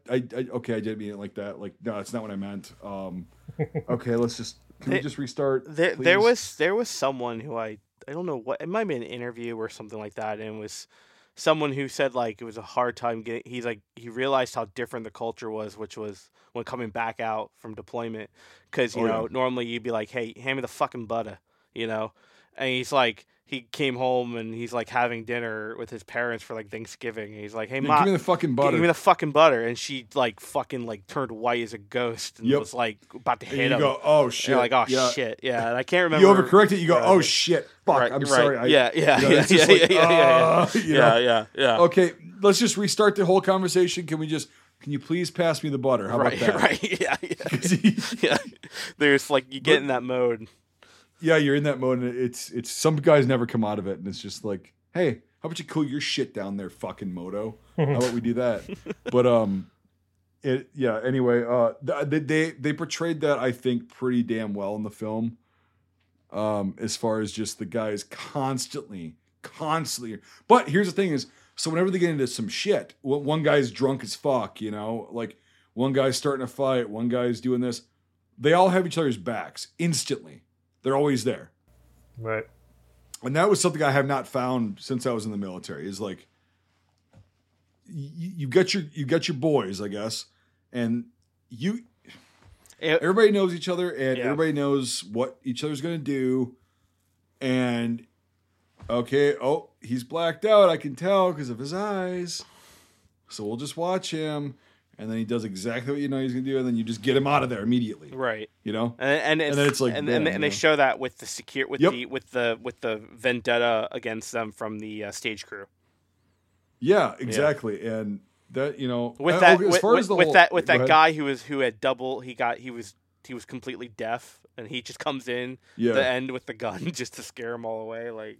okay, I didn't mean it like that. Like, no, it's not what I meant. Okay, let's just, we just restart? There was someone who I don't know what, it might be an interview or something like that. And it was someone who said like, it was a hard time getting, he's like, he realized how different the culture was, which was, when coming back out from deployment, because you know normally you'd be like, "Hey, hand me the fucking butter," you know. And he's like, he came home and he's like having dinner with his parents for like Thanksgiving. And he's like, "Hey, mom, give me the fucking butter." Give me the fucking butter, and she like fucking like turned white as a ghost and was like about to hit him. You go, "Oh shit!" And like, "Oh shit!" Yeah, and I can't remember. You overcorrect it. You go, "Oh shit!" Fuck, right, I'm sorry. Yeah. Okay, let's just restart the whole conversation. Can you please pass me the butter? How about that? Right, yeah. There's like, you get in that mode. Yeah, you're in that mode, and it's some guys never come out of it, and it's just like, hey, how about you cool your shit down there, fucking moto? How about we do that? But anyway, they portrayed that, I think, pretty damn well in the film. As far as just the guys constantly. But here's the thing is, so whenever they get into some shit, one guy's drunk as fuck, you know, like one guy's starting a fight, one guy's doing this. They all have each other's backs instantly. They're always there. Right. And that was something I have not found since I was in the military, is like, you got your boys, I guess. And everybody knows each other and everybody knows what each other's going to do. And okay, oh, he's blacked out. I can tell because of his eyes. So we'll just watch him. And then he does exactly what you know he's going to do. And then you just get him out of there immediately. Right. You know? And then it's like... And they show that with the with the vendetta against them from the stage crew. Yeah, exactly. Yeah. And that, you know... With that guy who was completely deaf. And he just comes in the end with the gun just to scare them all away. Like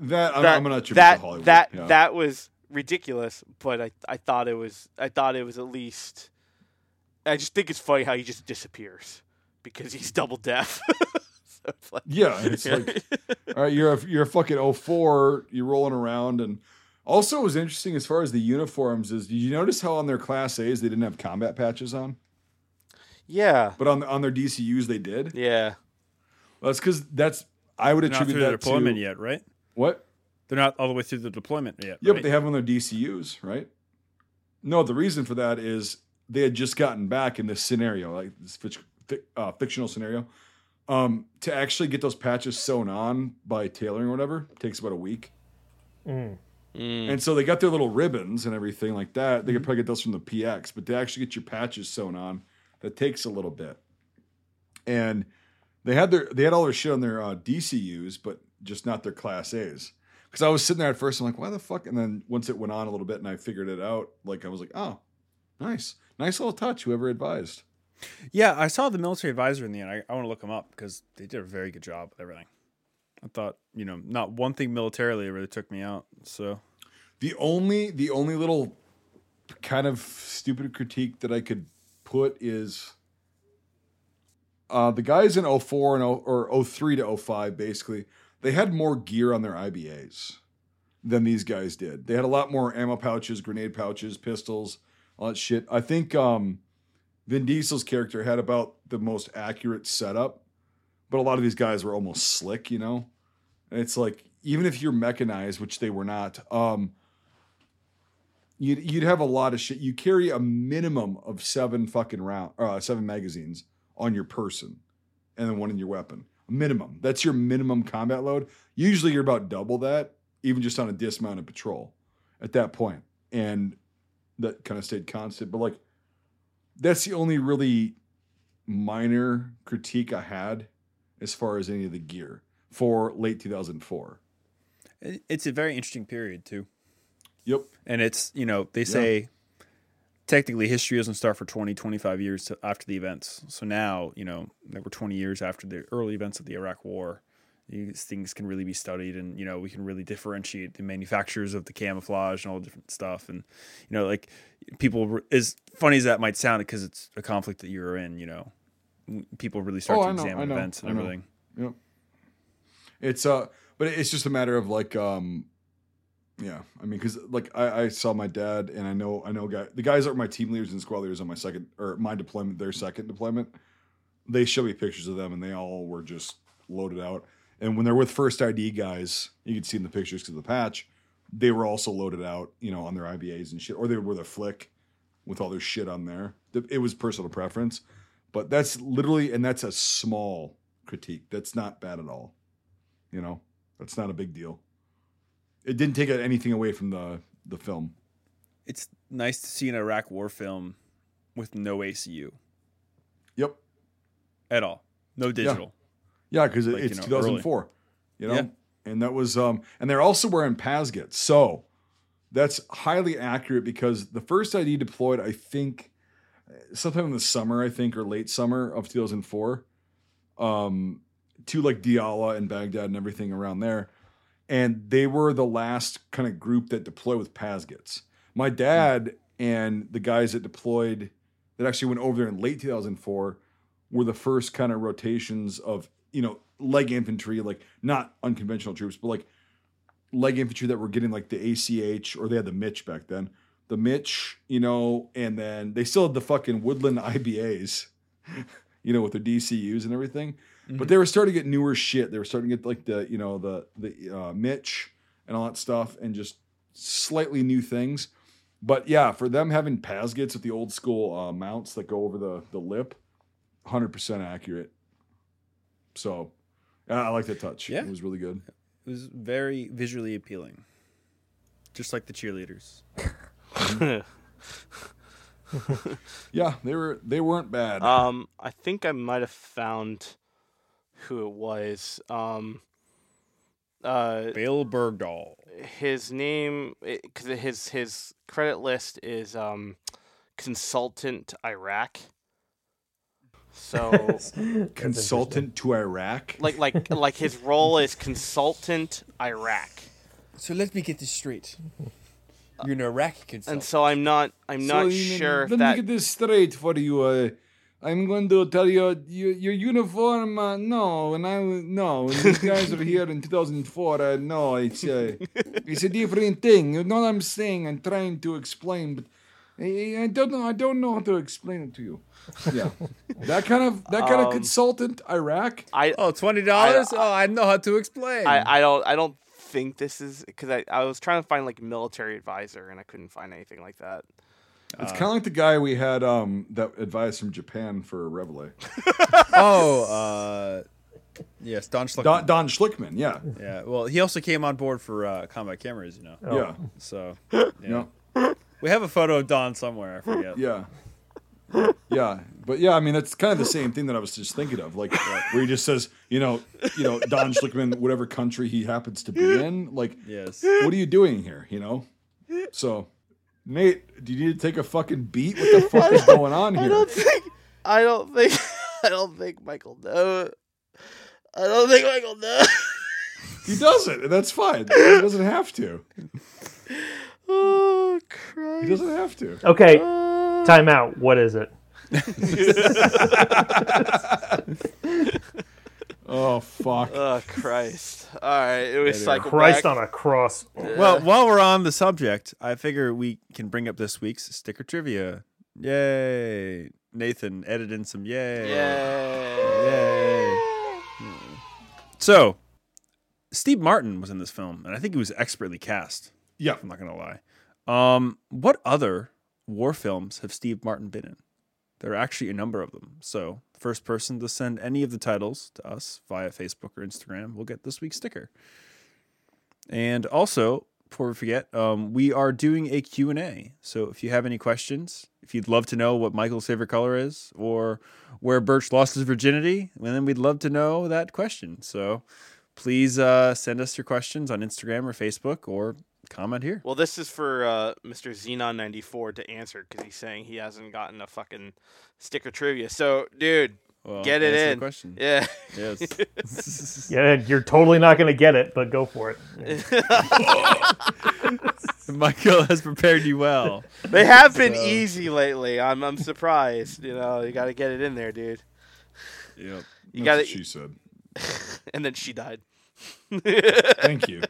I'm not sure about Hollywood. That was ridiculous, but I thought it was at least. I just think it's funny how he just disappears because he's double deaf. So it's like, like, all right, you're a fucking 04. You're rolling around, and also it was interesting as far as the uniforms is. Did you notice how on their Class A's they didn't have combat patches on? Yeah, but on their DCUs they did. Yeah, well, that's because I would attribute that to deployment yet, right? What? They're not all the way through the deployment yet. Yeah, right? But they have them on their DCUs, right? No, the reason for that is they had just gotten back in this scenario, like this fictional scenario, to actually get those patches sewn on by tailoring or whatever takes about a week. And so they got their little ribbons and everything like that. They could probably get those from the PX, but to actually get your patches sewn on. That takes a little bit, and they had all their shit on their DCUs, but just not their Class A's. Because I was sitting there at first, I'm like, why the fuck? And then once it went on a little bit, and I figured it out. Like I was like, oh, nice little touch. Whoever advised. Yeah, I saw the military advisor in the end. I want to look them up because they did a very good job with everything. I thought, you know, not one thing militarily really took me out. So the only little kind of stupid critique that I could. Put is the guys in 04 and 03 to 05, basically, they had more gear on their IBAs than these guys did. They had a lot more ammo pouches, grenade pouches, pistols, all that shit. I think Vin Diesel's character had about the most accurate setup, but a lot of these guys were almost slick, you know? And it's like, even if you're mechanized, which they were not, You'd have a lot of shit. You carry a minimum of 7 fucking round, 7 magazines on your person, and then 1 in your weapon. Minimum. That's your minimum combat load. Usually, you're about double that, even just on a dismounted patrol, at that point. And that kind of stayed constant. But like, that's the only really minor critique I had as far as any of the gear for late 2004. It's a very interesting period, too. Yep. And it's, you know, they say technically history doesn't start for 20, 25 years after the events. So now, you know, that we're 20 years after the early events of the Iraq War. These things can really be studied, and, you know, we can really differentiate the manufacturers of the camouflage and all different stuff. And, you know, like, people, as funny as that might sound, because it's a conflict that you're in, you know, people really start to examine events and everything. Yep. It's, but it's just a matter of, like, yeah, I mean, because, like, I saw my dad, and I know the guys that were my team leaders and squad leaders on their second deployment, they showed me pictures of them, and they all were just loaded out. And when they're with first ID guys, you can see in the pictures because of the patch, they were also loaded out, you know, on their IVAs and shit, or they were the flick with all their shit on there. It was personal preference, but that's literally, and that's a small critique. That's not bad at all. You know, that's not a big deal. It didn't take anything away from the film. It's nice to see an Iraq War film with no ACU. Yep. At all. No digital. Yeah. Yeah, because like, it's 2004, early. You know, and that was and they're also wearing PASGET, so that's highly accurate because the first ID deployed, I think, sometime in the summer, I think, or late summer of 2004, to like Diyala and Baghdad and everything around there, and they were the last kind of group that deployed with PASGETs. My dad and the guys that deployed that actually went over there in late 2004 were the first kind of rotations of, you know, leg infantry, like not unconventional troops, but like leg infantry that were getting like the ACH, or they had the Mitch back then, the Mitch, you know, and then they still had the fucking Woodland IBAs, you know, with their DCUs and everything, but they were starting to get newer shit. They were starting to get like the, you know, the Mitch and all that stuff and just slightly new things. But yeah, for them having PASGETs with the old school mounts that go over the lip, 100% accurate. So I like that touch. Yeah. It was really good. It was very visually appealing. Just like the cheerleaders. Yeah, they weren't bad. I think I might have found who it was. Bill Bergdahl. His name, because his credit list is Consultant Iraq. So Consultant to Iraq, like his role is Consultant Iraq. So let me get this straight. You're an Iraqi consultant. And so I'm not sure if that. Let me get this straight for you. I'm going to tell you your uniform. When these guys are here in 2004. It's a different thing. You know what I'm saying? I'm trying to explain, but I don't know how to explain it to you. Yeah, that kind of Consultant Iraq. $20. I know how to explain. I don't think this is because I was trying to find like military advisor and I couldn't find anything like that. It's kind of like the guy we had that advised from Japan for Reveille. Yes, Don Schlickman. Don Schlickman. Yeah. Yeah. Well, he also came on board for combat cameras. You know. Oh. Yeah. So. Yeah. Yeah. We have a photo of Don somewhere. I forget. Yeah. Yeah, but yeah, I mean that's kind of the same thing that I was just thinking of, like where he just says, you know, Don Schlickman, whatever country he happens to be in, like, yes, what are you doing here? You know, so Nate, do you need to take a fucking beat? What the fuck is going on here? I don't think Michael knows. He doesn't, and that's fine. He doesn't have to. Oh Christ! He doesn't have to. Okay. Time out. What is it? Oh, fuck. Oh, Christ. All right. It was cycle Christ back on a cross. Yeah. Well, while we're on the subject, I figure we can bring up this week's sticker trivia. Yay. Nathan, edit in some yay. Yay. So, Steve Martin was in this film, and I think he was expertly cast. Yeah. I'm not going to lie. What other war films have Steve Martin been in? There are actually a number of them. So the first person to send any of the titles to us via Facebook or Instagram will get this week's sticker. And also, before we forget, we are doing a Q&A. So if you have any questions, if you'd love to know what Michael's favorite color is or where Birch lost his virginity, well, then we'd love to know that question. So please send us your questions on Instagram or Facebook or comment here. Well, this is for Mr. Xenon94 to answer because he's saying he hasn't gotten a fucking sticker trivia. So, dude, well, get it in. The question. Yeah. Yes. Yeah, you're totally not going to get it, but go for it. Michael has prepared you well. They have been easy lately. I'm surprised. You know, you got to get it in there, dude. Yep. You got it. She said. And then she died. Thank you.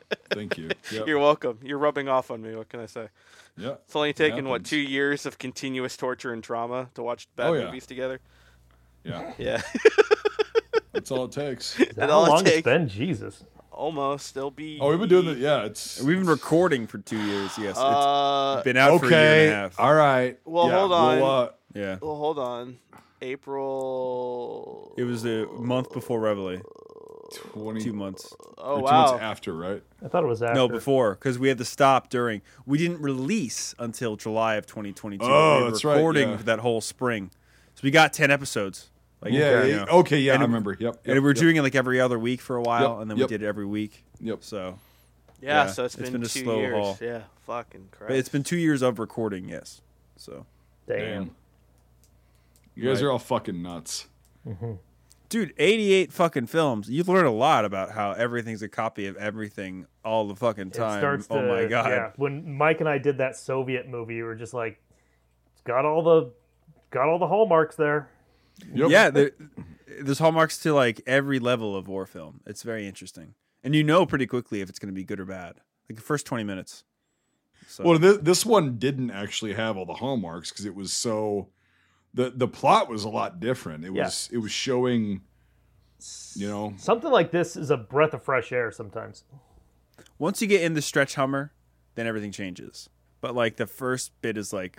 Yep. You're welcome. You're rubbing off on me. What can I say? Yeah. It's only taken 2 years of continuous torture and trauma to watch bad movies together. Yeah. Yeah. That's all it takes. How long it's been? Jesus. Almost. It'll be. Oh, we've been doing it. Yeah. We've been recording for 2 years. Yes. It's been out for a year and a half. All right. Well, hold on. Well, hold on. April. It was the month before Reveille. 2 months. Oh, wow. 2 months after, right? I thought it was after. No, before, because we had to stop during. We didn't release until July of 2022. Oh, that's right. We were recording that whole spring. So we got 10 episodes. I remember. Yep. And we were doing it like every other week for a while, and then we did it every week. Yep. So. Yeah, so it's been a 2 years. Slow haul. Yeah, fucking Christ. But it's been 2 years of recording, yes. So. Damn. You guys are all fucking nuts. Mm-hmm. Dude, 88 fucking films. You learn a lot about how everything's a copy of everything all the fucking time. My God. Yeah. When Mike and I did that Soviet movie, we were just like, it's got all the hallmarks there. Yep. Yeah, there's hallmarks to like every level of war film. It's very interesting. And you know pretty quickly if it's going to be good or bad. Like the first 20 minutes. So. Well, this one didn't actually have all the hallmarks because it was so... The plot was a lot different. It was showing, you know, something like this is a breath of fresh air sometimes. Once you get in the stretch Hummer, then everything changes. But like the first bit is like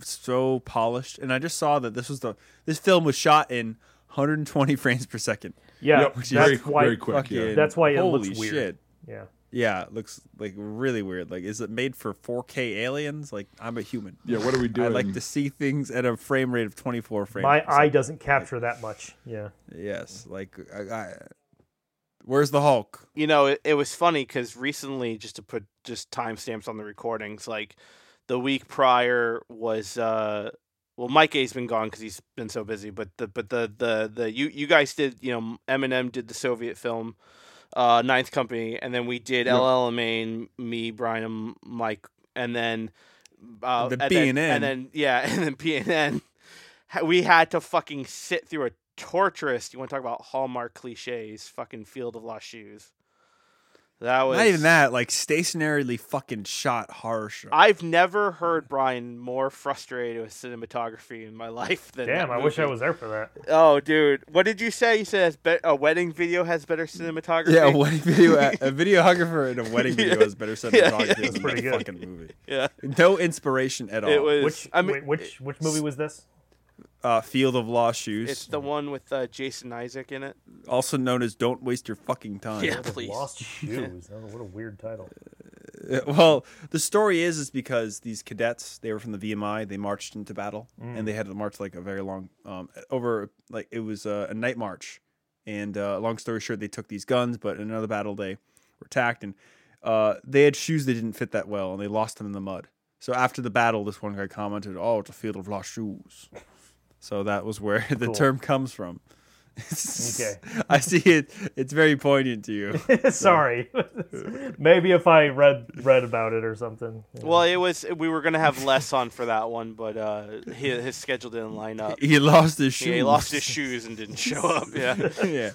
so polished, and I just saw that this film was shot in 120 frames per second. Yeah, which that's very, very quick. Fucking, yeah. That's why it looks weird. Shit. Yeah. Yeah, it looks like really weird. Like, is it made for 4K aliens? Like, I'm a human. Yeah, what are we doing? I like to see things at a frame rate of 24 frames. My eye doesn't capture that much. Yeah. Yes. Like, where's the Hulk? You know, it was funny because recently, just to put just timestamps on the recordings, like the week prior was Mike A's been gone because he's been so busy. But the you guys did, you know, Eminem did the Soviet film. Ninth Company, and then we did LL and Maine, me, Brian, and Mike, and then and then PNN. We had to fucking sit through a torturous. You want to talk about Hallmark cliches? Fucking Field of Lost Shoes. That was not even that. Like stationarily fucking shot harsh. I've never heard Brian more frustrated with cinematography in my life than. Damn, I wish I was there for that. Oh, dude, what did you say? You said a wedding video has better cinematography. Yeah, a wedding video, a videographer in a wedding video has better cinematography. It's pretty good. Fucking movie. Yeah, no inspiration at all. It was. Which movie was this? Field of Lost Shoes. It's the one with Jason Isaac in it. Also known as Don't Waste Your Fucking Time. Yeah, please. Lost Shoes. Oh, what a weird title. Well, the story is because these cadets, they were from the VMI, they marched into battle, and they had to march like a very long, it was a night march. And long story short, they took these guns, but in another battle, they were attacked, and they had shoes that didn't fit that well, and they lost them in the mud. So after the battle, this one guy commented, "Oh, it's a field of lost shoes." So that was where the term comes from. Okay. I see it. It's very poignant to you. Sorry. Maybe if I read about it or something. Yeah. Well, we were going to have Les on for that one, but his schedule didn't line up. He lost his shoes. Yeah, he lost his shoes and didn't show up. Yeah. Yeah.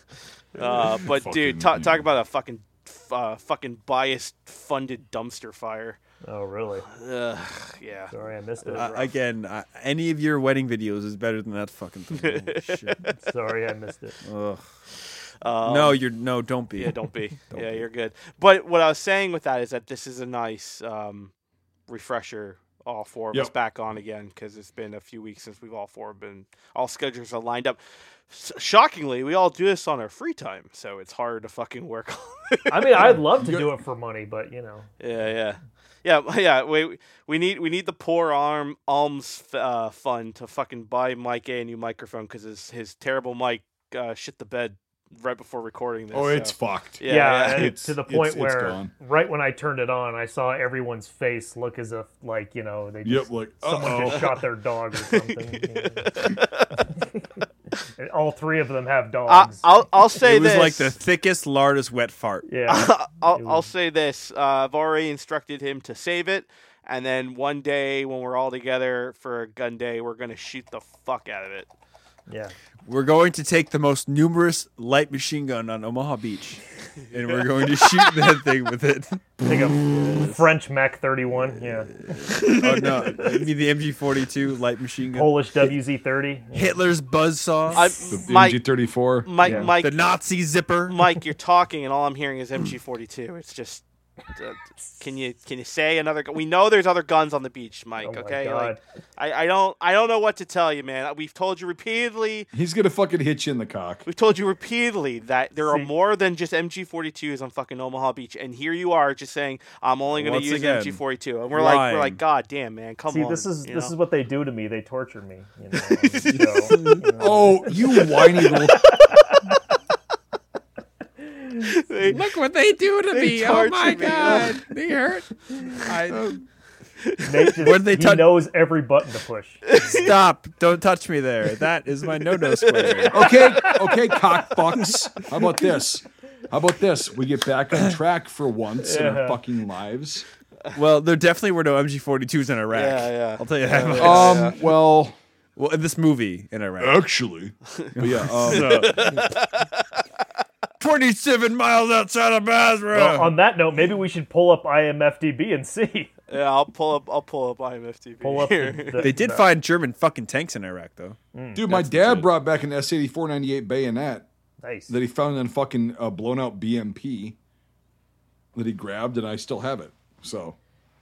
But fucking dude, talk about a fucking biased funded dumpster fire. Oh, really? Yeah. Sorry, I missed it. Any of your wedding videos is better than that fucking thing. Holy shit. Sorry, I missed it. Ugh. Don't be. Yeah, don't be. You're good. But what I was saying with that is that this is a nice refresher all four of us back on again, because it's been a few weeks since we've all four been, all schedules are lined up. Shockingly, we all do this on our free time, so it's hard to fucking work on. I mean, I'd love to do it for money, but you know. Yeah. We need the poor alms fund to fucking buy Mike a new microphone, because his terrible mic shit the bed right before recording this. Oh, it's fucked. Yeah. It's, to the point where right when I turned it on, I saw everyone's face look as if, like, you know, they just someone just shot their dog or something. You know. All three of them have dogs. I'll say this. It was like the thickest, largest wet fart. Yeah. I'll say this. I've already instructed him to save it. And then one day when we're all together for a gun day, we're going to shoot the fuck out of it. Yeah, we're going to take the most numerous light machine gun on Omaha Beach, and we're going to shoot that thing with it. Take a French Mac 31. Yeah. Oh no, I mean the MG42 light mmachine gun. Polish WZ30. Hitler's buzzsaw. The MG34. Mike, the Nazi zipper. Mike, you're talking, and all I'm hearing is MG42. It's just. Can you say another gun? We know there's other guns on the beach, Mike. Okay, like, I don't know what to tell you, man. We've told you repeatedly. He's gonna fucking hit you in the cock. We've told you repeatedly that there are more than just MG42s on fucking Omaha Beach, and here you are just saying I'm only gonna use an MG42, and we're like, God damn, man, come on. See, this is what they do to me. They torture me. You know, Oh, you whiny little. Look what they do to me! Oh my God, they hurt. He knows every button to push. Stop! Don't touch me there. That is my no-no square. Okay, cockfucks. How about this? We get back on track for once in our fucking lives. Well, there definitely were no MG42s in Iraq. Yeah. I'll tell you that much. Well, in this movie in Iraq, actually. Yeah. 27 miles outside of Basra. Well, on that note, maybe we should pull up IMFDB and see. Yeah, I'll pull up IMFDB. They did find German fucking tanks in Iraq, though. Dude, my dad brought back an S-8498 bayonet. Nice. That he found in fucking blown-out BMP that he grabbed, and I still have it. So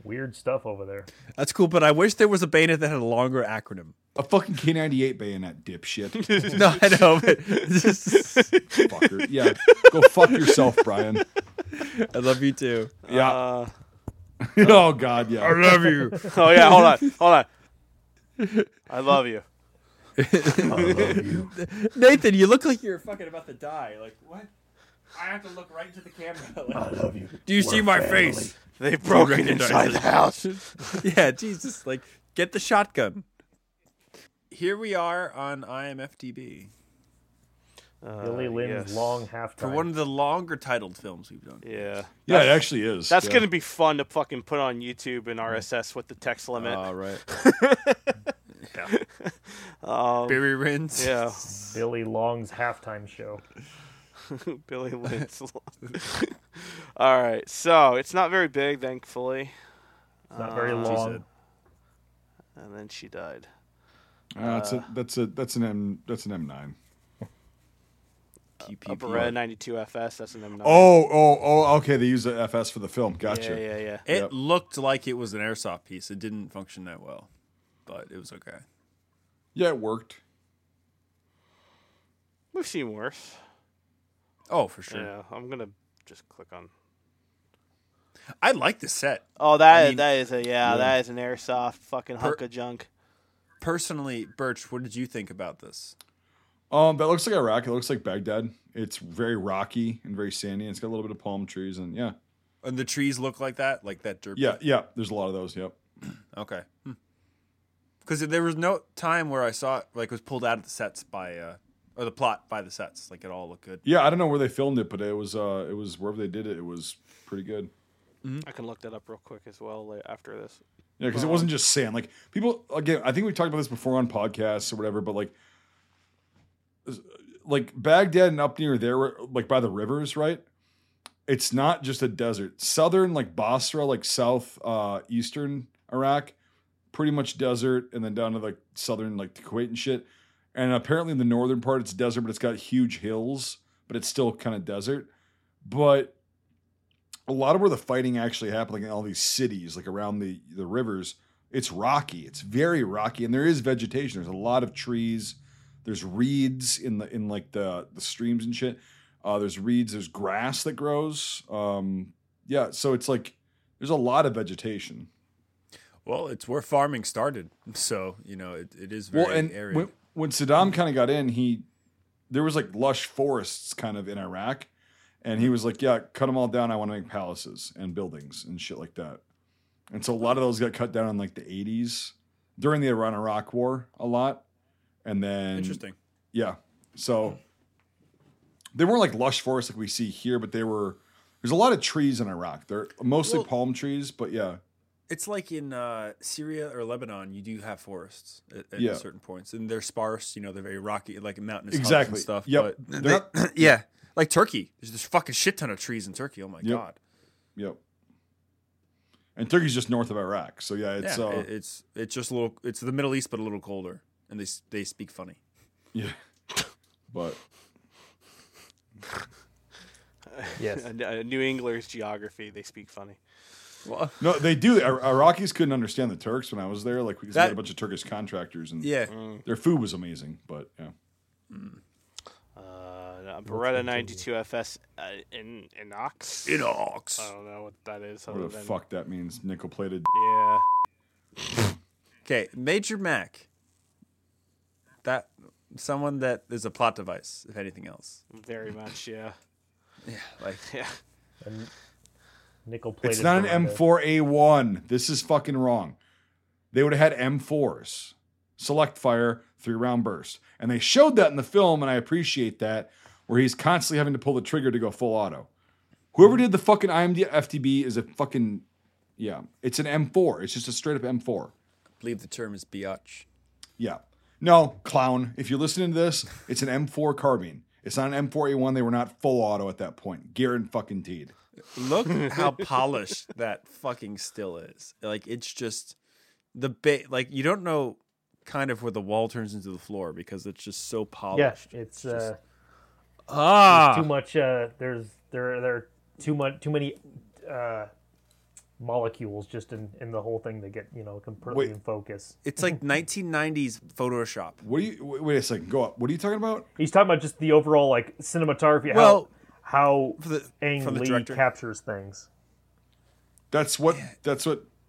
weird stuff over there. That's cool, but I wish there was a bayonet that had a longer acronym. A fucking K98 bayonet, dipshit. No, I know, but fucker. Yeah, go fuck yourself, Brian. I love you too. Yeah. Oh God, yeah. I love you. Oh yeah. Hold on. I love you. Nathan, you look like you're fucking about to die. Like what? I have to look right into the camera. Like, I love you. Do you see my face? They broke it inside the house. Yeah, Jesus. Like, get the shotgun. Here we are on IMFDB. Billy Lynn's Long Halftime. For one of the longer titled films we've done. Yeah. Yeah, it actually is. That's going to be fun to fucking put on YouTube and RSS with the text limit. Oh, right. Yeah. Barry Rins. Yeah. Billy Long's Halftime Show. Billy Lynn's Long. All right. So it's not very big, thankfully. It's not very long. And then she died. That's an M9. Beretta 92 FS. That's an M9. Oh. Okay, they used the FS for the film. Gotcha. Yeah. It looked like it was an airsoft piece. It didn't function that well, but it was okay. Yeah, it worked. We've seen worse. Oh, for sure. Yeah, I'm gonna just click on. I like the set. Oh, that is an airsoft fucking hunk of junk. Personally, Birch, what did you think about this? That looks like Iraq. It looks like Baghdad. It's very rocky and very sandy. And it's got a little bit of palm trees and yeah. And the trees look like that dirt. Yeah. There's a lot of those. Yep. Okay. Because there was no time where I saw it, like it was pulled out of the sets by or the plot by the sets. Like it all looked good. Yeah, I don't know where they filmed it, but it was wherever they did it. It was pretty good. Mm-hmm. I can look that up real quick as well after this. Yeah, because it wasn't just sand. Like people, again, I think we talked about this before on podcasts or whatever. But like Baghdad and up near there, like by the rivers, right? It's not just a desert. Southern, like Basra, like southeastern Iraq, pretty much desert, and then down to like southern, like the Kuwait and shit. And apparently in the northern part, it's desert, but it's got huge hills, but it's still kind of desert. But a lot of where the fighting actually happened, like in all these cities, like around the rivers, It's rocky. It's very rocky, and there is vegetation. There's a lot of trees. There's reeds in the streams and shit. There's reeds. There's grass that grows. Yeah, so it's like there's a lot of vegetation. Well, it's where farming started, so it is very arid. When Saddam kind of got in, there was like lush forests kind of in Iraq, and he was like, "Yeah, cut them all down. I want to make palaces and buildings and shit like that." And so a lot of those got cut down in like the 80s during the Iran-Iraq War a lot. And then... Interesting. Yeah. So they weren't like lush forests like we see here, but they were... There's a lot of trees in Iraq. They're mostly palm trees, but yeah. It's like in Syria or Lebanon, you do have forests at certain points. And they're sparse. They're very rocky, like mountainous and stuff. Yep. But yeah. Like Turkey. There's this fucking shit ton of trees in Turkey. Oh, my God. Yep. And Turkey's just north of Iraq, so yeah, it's just a little. It's the Middle East, but a little colder, and they speak funny. Yeah, but yes, New England's geography, they speak funny. Well, no, they do. Iraqis couldn't understand the Turks when I was there. Like we had a bunch of Turkish contractors, and their food was amazing. But yeah, Beretta 92 FS Inox. Inox. I don't know what that is. What the fuck that means? Nickel plated. Yeah. Okay, Major Mac. That someone that is a plot device, if anything else. Very much, yeah. Yeah, like yeah. Nickel plated. It's not an M4A1. This is fucking wrong. They would have had M4s, select fire, 3-round burst, and they showed that in the film, and I appreciate that. Where he's constantly having to pull the trigger to go full auto. Whoever did the fucking IMFDB is a fucking, it's an M4. It's just a straight up M4. I believe the term is biatch. Yeah. No, clown. If you're listening to this, it's an M4 carbine. It's not an M4A1. They were not full auto at that point. Guaranteed. Look how polished that fucking still is. Like, it's just the you don't know kind of where the wall turns into the floor because it's just so polished. Yeah, it's just, there's too much. There are too many molecules just in the whole thing that get completely in focus. It's like 1990s Photoshop. Wait a second. Go up. What are you talking about? He's talking about just the overall like cinematography. Well, how Ang Lee captures things. That's what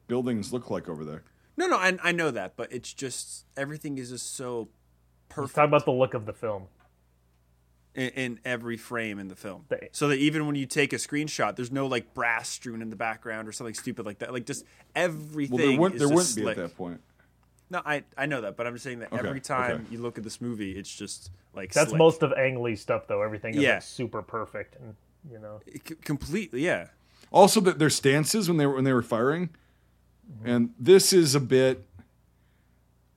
buildings look like over there. No, I know that, but it's just everything is just so perfect. He's talking about the look of the film. In every frame in the film, so that even when you take a screenshot, there's no like brass strewn in the background or something stupid like that. Like just everything. Well, there wouldn't be at that point. No, I know that, but I'm just saying that every time you look at this movie, it's just like that's slick. Most of Ang Lee's stuff, though. Everything is like super perfect, and completely. Yeah. Also, their stances when they were firing, and this is a bit.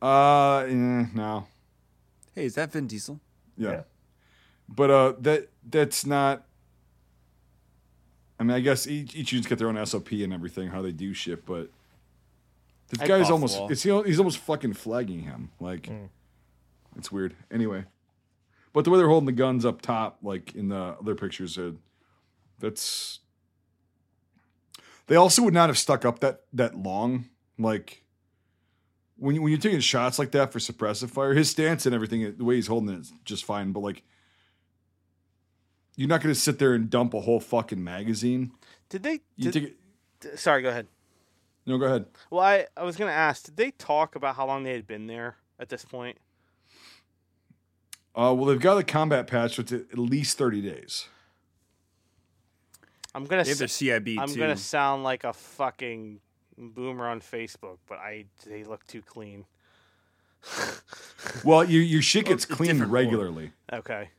No. Hey, is that Vin Diesel? Yeah. But that's not. I mean, I guess each unit's got their own SOP and everything, how they do shit. But this guy's he's almost fucking flagging him. Like, it's weird. Anyway, but the way they're holding the guns up top, like in the other pictures, that's. They also would not have stuck up that long, like. When you're taking shots like that for suppressive fire, his stance and everything, the way he's holding it is just fine. But like. You're not going to sit there and dump a whole fucking magazine. Sorry, go ahead. No, go ahead. Well, I was going to ask, did they talk about how long they had been there at this point? Well, they've got the combat patch, which is at least 30 days. I'm going to I'm going to sound like a fucking boomer on Facebook, but they look too clean. Well, your shit gets cleaned regularly. One. Okay.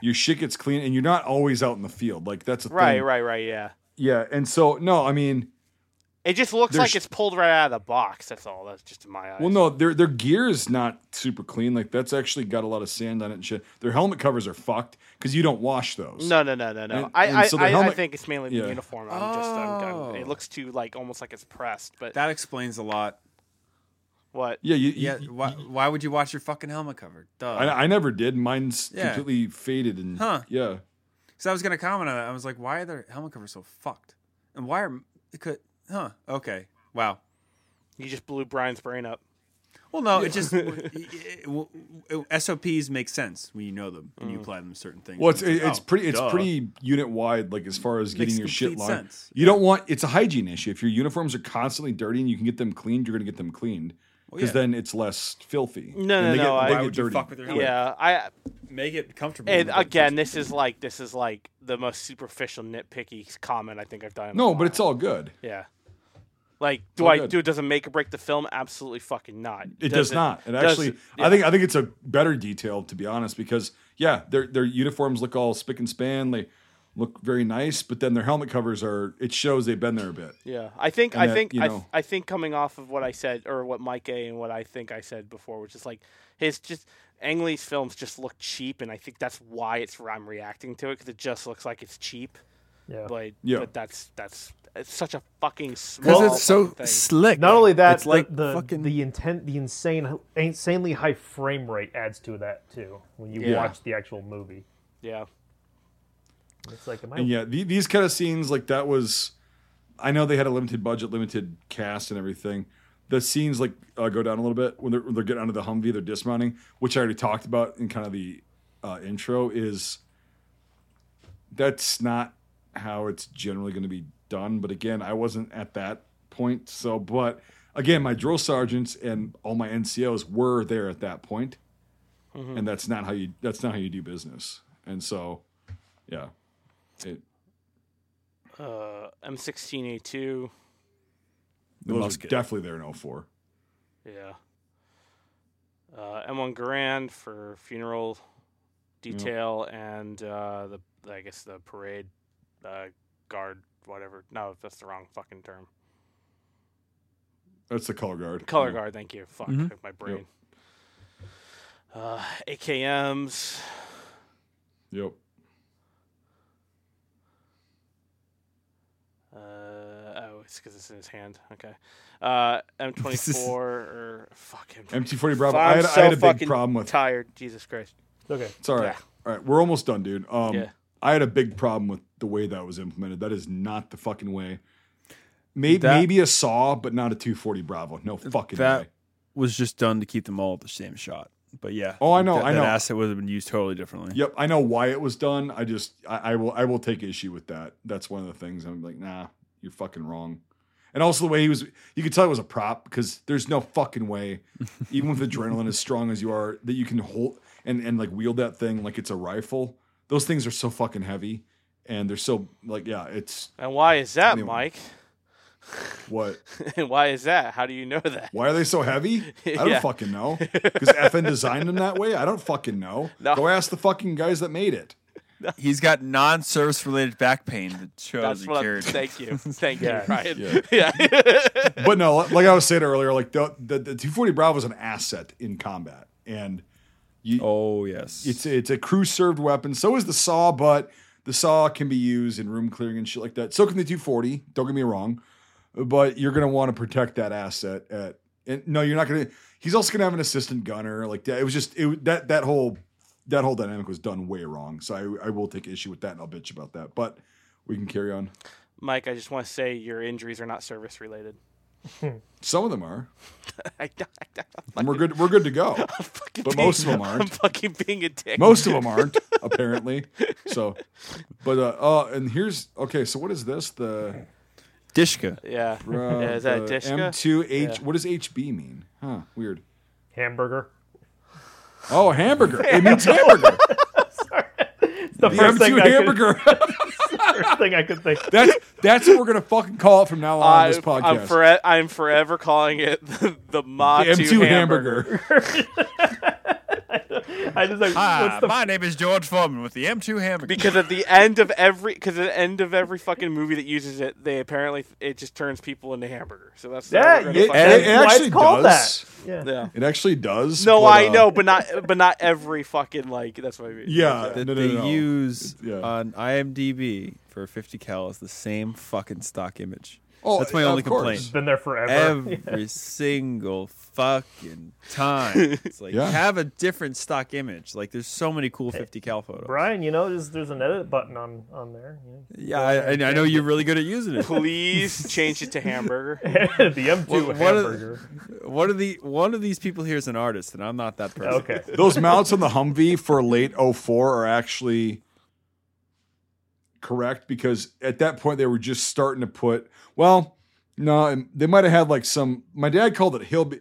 Your shit gets clean, and you're not always out in the field. Like, that's a thing. Right, yeah. Yeah, and so, no, I mean... It just looks like it's pulled right out of the box, that's all. That's just in my eyes. Well, no, their gear is not super clean. Like, that's actually got a lot of sand on it and shit. Their helmet covers are fucked, because you don't wash those. No. I think it's mainly the uniform. It looks too, like, almost like it's pressed, but... That explains a lot. What? Yeah, why would you watch your fucking helmet cover? Duh. I never did. Mine's completely faded and Because I was gonna comment on that. I was like, why are their helmet covers so fucked? And why are it? Okay, wow. You just blew Brian's brain up. Well, no, it just SOPs make sense when you know them and you apply them to certain things. Well, it's pretty unit wide, like as far as getting your shit lined. You don't want it's a hygiene issue. If your uniforms are constantly dirty and you can get them cleaned, you're going to get them cleaned because then it's less filthy. Why would you fuck with your helmet? Yeah, make it comfortable. And again, this is like the most superficial nitpicky comment I think I've done. No, but it's all good. Yeah. Like, does it make or break the film? Absolutely fucking not. It does not. I think it's a better detail, to be honest, because their uniforms look all spick and span, they look very nice, but then their helmet covers shows they've been there a bit. Yeah. I think coming off of what I said or what Mike A and what I think I said before, which is like Ang Lee's films just look cheap, and I think that's why I'm reacting to it, cuz it just looks like it's cheap. Yeah. But that's it's such a fucking small because it's so thing. Slick. Not only that, it's like the insanely high frame rate adds to that too when you watch the actual movie. Yeah, it's like these kind of scenes like that was. I know they had a limited budget, limited cast, and everything. The scenes like go down a little bit when they're getting onto the Humvee, they're dismounting, which I already talked about in kind of the intro. That's not how it's generally going to be done, but again, I wasn't at that point. So, but again, my drill sergeants and all my NCOs were there at that point, and that's not how you do business. And so, yeah, M16A2. Those are definitely there in 04. Yeah. M1 Garand for funeral detail and the parade guard. Whatever. No, that's the wrong fucking term. That's the color guard. Color guard, thank you. Fuck, my brain. Yep. AKMs. Yep. It's because it's in his hand. Okay. M24 or... Fuck him. MT40 Bravo. I had a big problem with... tired. Jesus Christ. Okay. It's all right. Yeah. All right, we're almost done, dude. I had a big problem with the way that was implemented. That is not the fucking way. Maybe a saw, but not a 240 Bravo. No fucking way. That was just done to keep them all at the same shot. But yeah. Oh, I know. That asset would have been used totally differently. Yep, I know why it was done. I will take issue with that. That's one of the things I'm like, nah, you're fucking wrong. And also the way he was, you could tell it was a prop because there's no fucking way, even with adrenaline as strong as you are, that you can hold and like wield that thing like it's a rifle. Those things are so fucking heavy. And they're so, like, yeah, it's... And why is that, anyway. Mike? What? And why is that? How do you know that? Why are they so heavy? I don't fucking know. Because FN designed them that way? I don't fucking know. No. Go ask the fucking guys that made it. No. He's got non-service-related back pain that shows he cared. Thank you. Thank you, Ryan. Yeah. But no, like I was saying earlier, like, the 240 Bravo is an asset in combat. And... It's a crew-served weapon. So is the saw, but... The saw can be used in room clearing and shit like that. So can the 240. Don't get me wrong, but you're gonna want to protect that asset. You're not gonna. He's also gonna have an assistant gunner like that. It was just that whole dynamic was done way wrong. So I will take issue with that and I'll bitch about that. But we can carry on. Mike, I just want to say your injuries are not service related. Some of them are. And we're good. We're good to go. But most of them aren't. I'm fucking being a dick. Most of them aren't, apparently. So, but and here's okay. So what is this? The Dishka. Yeah. Is that a Dishka? M2H. Yeah. What does HB mean? Huh. Weird. Hamburger. Oh, hamburger. It means hamburger. Sorry. The first M2 hamburger. First thing I could think. That's what we're gonna fucking call it from now on this podcast. I'm forever calling it the M2 hamburger. I just like, hi, my name is George Foreman with the M2 hamburger. Because at the end of every fucking movie that uses it, they apparently it just turns people into hamburgers. So that's it actually does. That. Yeah. It actually does. No, but, I know, but not every fucking like that's what I mean. Yeah, they use on IMDb for 50 cal is the same fucking stock image. Oh, that's my only complaint. It's been there forever. Every single fucking time. It's like, have a different stock image. Like, there's so many cool 50 cal photos. Brian, you know, there's an edit button on there. Yeah, I know you're really good at using it. Please change it to hamburger. The M2 hamburger. One of these people here is an artist, and I'm not that person. Okay. Those mounts on the Humvee for late 04 are actually correct, because at that point they were just starting to put, well, no, they might have had like some, my dad called it hillbilly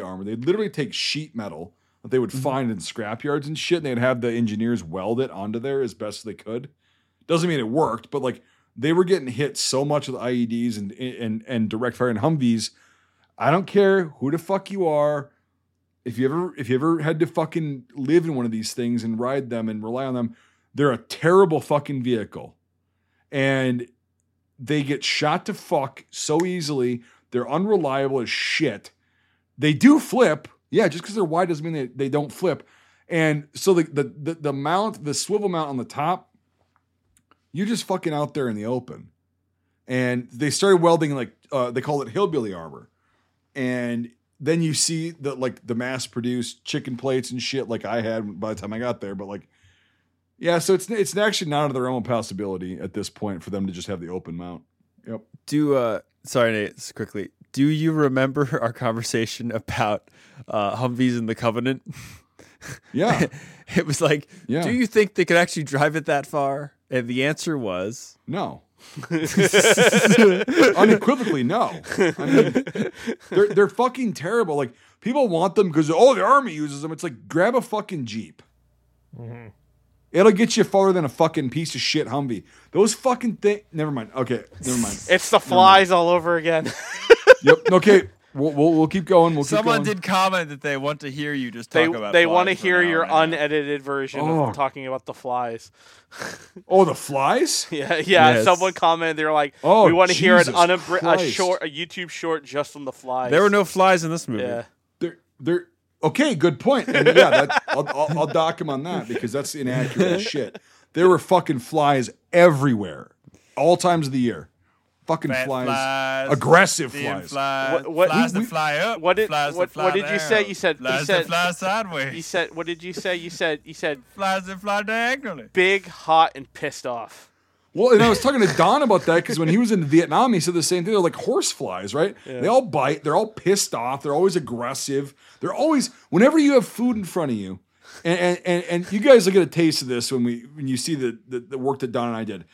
armor. They'd literally take sheet metal that they would find in scrapyards and shit, and they'd have the engineers weld it onto there as best they could. Doesn't mean it worked, but like they were getting hit so much with IEDs and direct fire and Humvees. I don't care who the fuck you are. If you ever had to fucking live in one of these things and ride them and rely on them, they're a terrible fucking vehicle, and they get shot to fuck so easily. They're unreliable as shit. They do flip. Yeah. Just because they're wide doesn't mean they don't flip. And so the swivel mount on the top, you're just fucking out there in the open. And they started welding, like, they call it hillbilly armor. And then you see the mass produced chicken plates and shit, like I had by the time I got there, but like, yeah, so it's actually not out of their own possibility at this point for them to just have the open mount. Yep. Sorry, Nate, quickly. Do you remember our conversation about Humvees in the Covenant? Yeah. It was like, do you think they could actually drive it that far? And the answer was no. Unequivocally no. I mean, they're fucking terrible. Like, people want them because the army uses them. It's like, grab a fucking Jeep. Mm-hmm. It'll get you farther than a fucking piece of shit Humvee. Those fucking things. Never mind. Okay, never mind. It's the flies all over again. Yep. Okay. We'll keep going. Someone did comment that they want to hear you just talk about. They want to hear your unedited version of talking about the flies. Oh, the flies? Yeah, yeah. Yes. Someone commented, they're like, we want to hear a YouTube short just on the flies. There were no flies in this movie. Yeah. They're okay, good point. And yeah, I'll dock him on that because that's inaccurate shit. There were fucking flies everywhere, all times of the year. Fucking flies, aggressive flies. Flies that fly up. What did you say? You said flies that fly sideways. You said, what did you say? You said flies that fly diagonally. Big, hot, and pissed off. Well, and I was talking to Don about that because when he was in Vietnam, he said the same thing. They're like horse flies, right? Yeah. They all bite. They're all pissed off. They're always aggressive. They're always, whenever you have food in front of you, and you guys will get a taste of this when you see the work that Don and I did.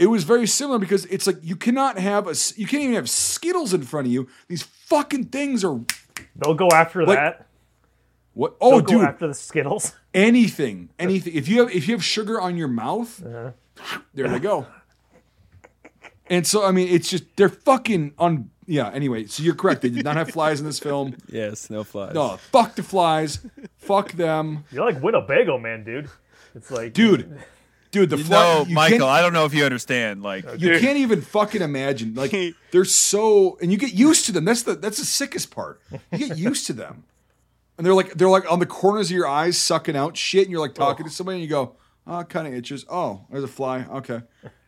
It was very similar because it's like you can't even have Skittles in front of you. These fucking things are. They'll go after that. What? Oh, dude! After the Skittles, anything. If you have sugar on your mouth, there they go. And so, I mean, it's just they're fucking on. Yeah. Anyway, so you're correct. They did not have flies in this film. Yes, no flies. No, fuck the flies. Fuck them. You're like Winnebago Man, dude. It's like, dude, the fly. No, Michael, I don't know if you understand. Like, you can't even fucking imagine. Like, they're so, and you get used to them. That's the sickest part. You get used to them. And they're like on the corners of your eyes sucking out shit, and you're like talking to somebody, and you go, oh, it kind of itches. Oh, there's a fly. Okay.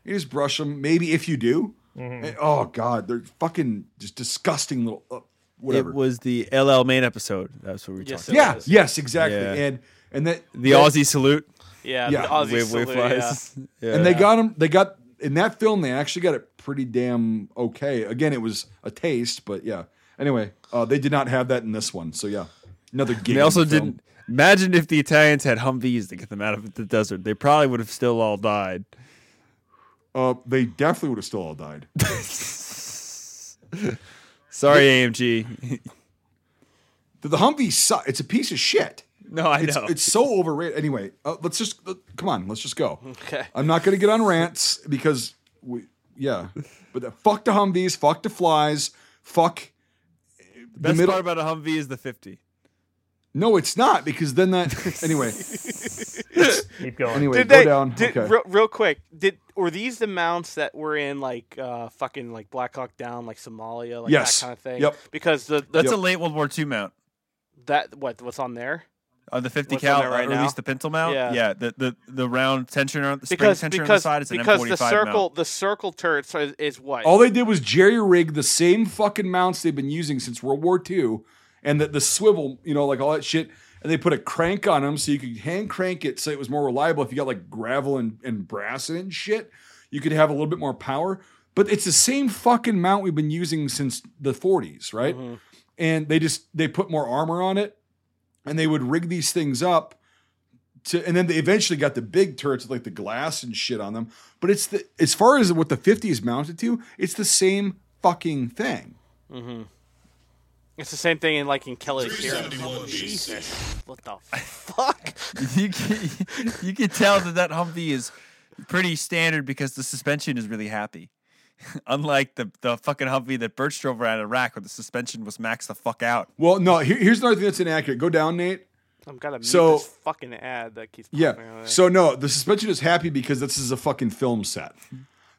You just brush them. Maybe if you do. Mm-hmm. And, oh, God. They're fucking just disgusting little whatever. It was the LL Main episode. That's what we talked about. Yeah. Yes, exactly. Yeah. And the Aussie salute. Yeah, the Aussie salute. Flies. Yeah. And they got them. They got, in that film, they actually got it pretty damn okay. Again, it was a taste, but yeah. Anyway, they did not have that in this one. So, yeah. Another game. They also didn't. Imagine if the Italians had Humvees to get them out of the desert. They probably would have still all died. They definitely would have still all died. Sorry, AMG. The Humvee sucks. It's a piece of shit. No, I know. It's so overrated. Anyway, come on. Let's just go. Okay. I'm not going to get on rants because but fuck the Humvees. Fuck the flies. Fuck. The best part about a Humvee is the 50. No, it's not, because then that. Anyway, keep going. Anyway, go down. Real quick, were these the mounts that were in like fucking like Black Hawk Down, like Somalia, like that kind of thing? Yep. Because that's a late World War II mount. That what's on there? the 50 cal, right, or at least the pencil mount. Yeah, the round tension on the spring tension on the side is an M45 mount. Because the circle turrets is what? All they did was jerry-rig the same fucking mounts they've been using since World War II, and the swivel, you know, like all that shit. And they put a crank on them so you could hand crank it so it was more reliable. If you got like gravel and brass and shit, you could have a little bit more power. But it's the same fucking mount we've been using since the 40s, right? Mm-hmm. And they put more armor on it, and they would rig these things up to, and then they eventually got the big turrets with like the glass and shit on them. But it's as far as what the 50s mounted to, it's the same fucking thing. Mm-hmm. It's the same thing in like in Kelly's Hero. Jesus, what the fuck? you can tell that Humvee is pretty standard because the suspension is really happy. Unlike the fucking Humvee that Birch drove around Iraq where the suspension was maxed the fuck out. Well, no, here's another thing that's inaccurate. Go down, Nate. I'm going to mute this fucking ad that keeps popping away. So no, the suspension is happy because this is a fucking film set.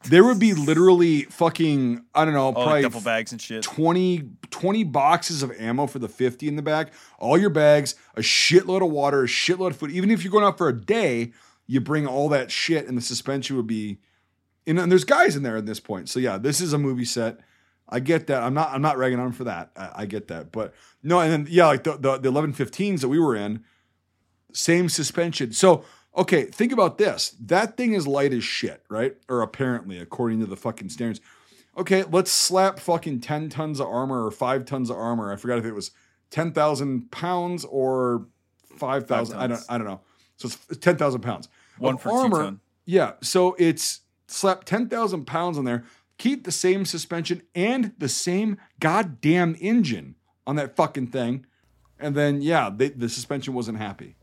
There would be literally fucking, I don't know, probably like duffel bags and shit. 20 boxes of ammo for the 50 in the back, all your bags, a shitload of water, a shitload of food. Even if you're going out for a day, you bring all that shit and the suspension would be, and there's guys in there at this point. So yeah, this is a movie set. I get that. I'm not ragging on them for that. I get that. But no, and then yeah, like the 1115s that we were in, same suspension. So okay, think about this. That thing is light as shit, right? Or apparently, according to the fucking standards. Okay, let's slap fucking 10 tons of armor or 5 tons of armor. I forgot if it was 10,000 pounds or 5,000. I don't know. So it's 10,000 pounds. One for armor, 2 ton. Yeah, so it's slap 10,000 pounds on there. Keep the same suspension and the same goddamn engine on that fucking thing. And then, yeah, the suspension wasn't happy.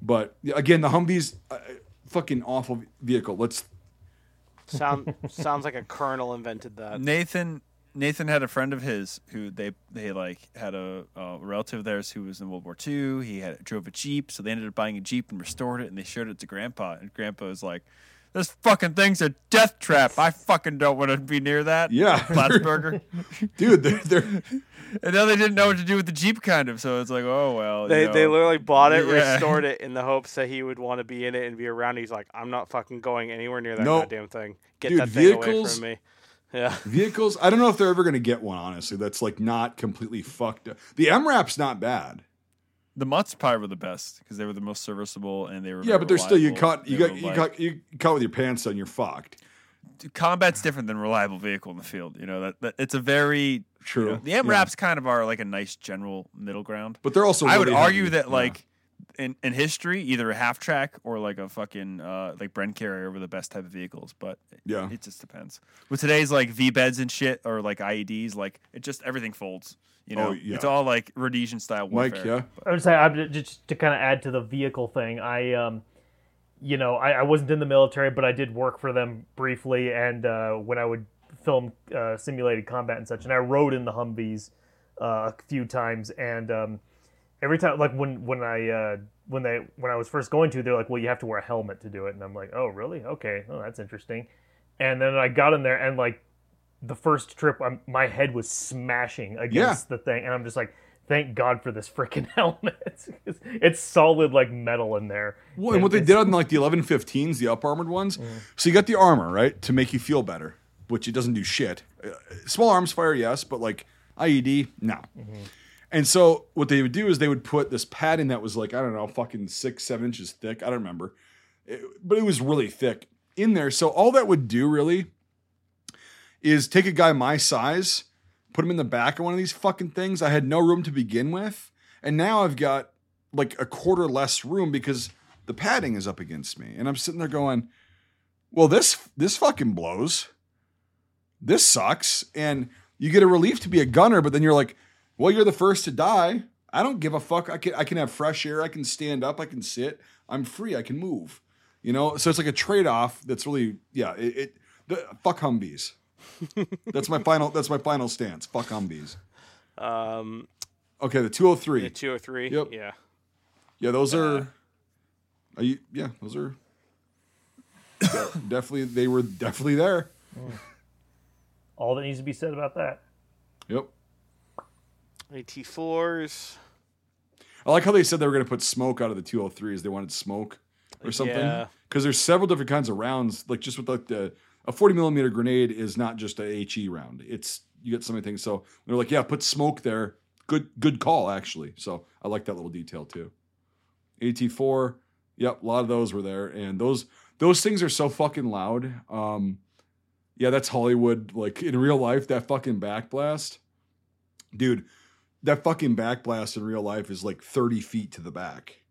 But again, the Humvee's fucking awful vehicle. Sounds like a colonel invented that. Nathan had a friend of his who they like had a relative of theirs who was in World War II. He drove a Jeep, so they ended up buying a Jeep and restored it, and they showed it to Grandpa, and Grandpa's like, "This fucking thing's a death trap. I fucking don't want to be near that." Yeah, Plattsburgher, dude. And now they didn't know what to do with the Jeep, kind of. So it's like, oh well. They literally bought it, restored it in the hopes that he would want to be in it and be around. He's like, "I'm not fucking going anywhere near that goddamn thing. Get that thing away from me." Yeah, vehicles. I don't know if they're ever going to get one. Honestly, that's like not completely fucked up. The MRAP's not bad. The Mutt's probably were the best because they were the most serviceable and they were but they're reliable. Still you got caught with your pants on, you're fucked. Dude, combat's different than reliable vehicle in the field. You know that it's a very true. You know, the MRAPs kind of are like a nice general middle ground, but they're also really I would argue heavy. That like in history either a half track or like a fucking like Bren carrier were the best type of vehicles, but it just depends. With today's like V beds and shit or like IEDs, like it just everything folds. You know, it's all like Rhodesian style warfare. Mike, I would say just to kind of add to the vehicle thing. I wasn't in the military, but I did work for them briefly, and when I would film simulated combat and such, and I rode in the Humvees a few times, and every time, like when I was first going to, they're like, "Well, you have to wear a helmet to do it," and I'm like, "Oh, really? Okay, oh, that's interesting." And then I got in there and like. The first trip, my head was smashing against the thing, and I'm just like, "Thank God for this freaking helmet! It's solid like metal in there." Well, and what they did on like the 1115s, the up armored ones, so you got the armor right to make you feel better, which it doesn't do shit. Small arms fire, yes, but like IED, no. Mm-hmm. And so what they would do is they would put this padding that was like I don't know, fucking 6-7 inches thick. I don't remember, but it was really thick in there. So all that would do really. Is take a guy my size, put him in the back of one of these fucking things. I had no room to begin with. And now I've got like a quarter less room because the padding is up against me. And I'm sitting there going, well, this fucking blows. This sucks. And you get a relief to be a gunner, but then you're like, well, you're the first to die. I don't give a fuck. I can have fresh air. I can stand up. I can sit. I'm free. I can move. You know? So it's like a trade-off that's really, fuck Humvees. That's my final stance. Fuck Humvees. Okay, the 203. The 203. Yep. Yeah. Yeah, those are you yeah, those are they were definitely there. All that needs to be said about that. Yep. AT4s. I like how they said they were going to put smoke out of the 203s. They wanted smoke or something. Yeah. Because there's several different kinds of rounds. Like just with like a 40 millimeter grenade is not just a HE round. It's you get so many things. So they're like, yeah, put smoke there. Good call, actually. So I like that little detail too. AT4. Yep, a lot of those were there. And those things are so fucking loud. Yeah, that's Hollywood. Like in real life, that fucking backblast. Dude, that fucking backblast in real life is like 30 feet to the back.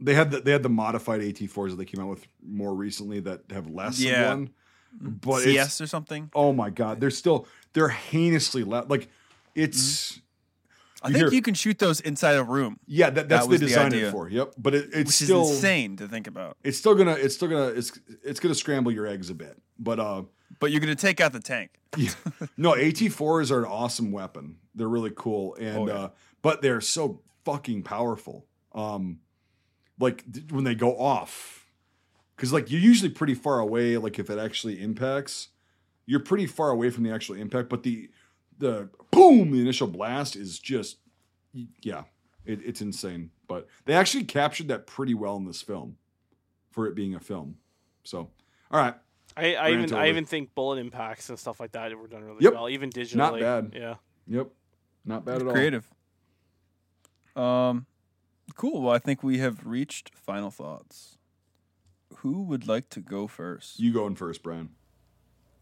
They had the modified AT4s that they came out with more recently that have less than one. But CS or something? Oh my God. They're heinously loud. Like it's... I think you can shoot those inside a room. Yeah, that's the design it for. Yep, but it's which still is insane to think about. It's gonna scramble your eggs a bit, but you're gonna take out the tank. Yeah. No, AT4s are an awesome weapon. They're really cool, and but they're so fucking powerful. Like when they go off, because like you're usually pretty far away. Like if it actually impacts, you're pretty far away from the actual impact, but the boom, the initial blast is just, yeah, it's insane. But they actually captured that pretty well in this film for it being a film. So, all right. I even think bullet impacts and stuff like that were done really well, even digitally. Not bad. Yeah. Yep. Not bad at all. Creative. Cool. Well, I think we have reached final thoughts. Who would like to go first? You going first, Brian.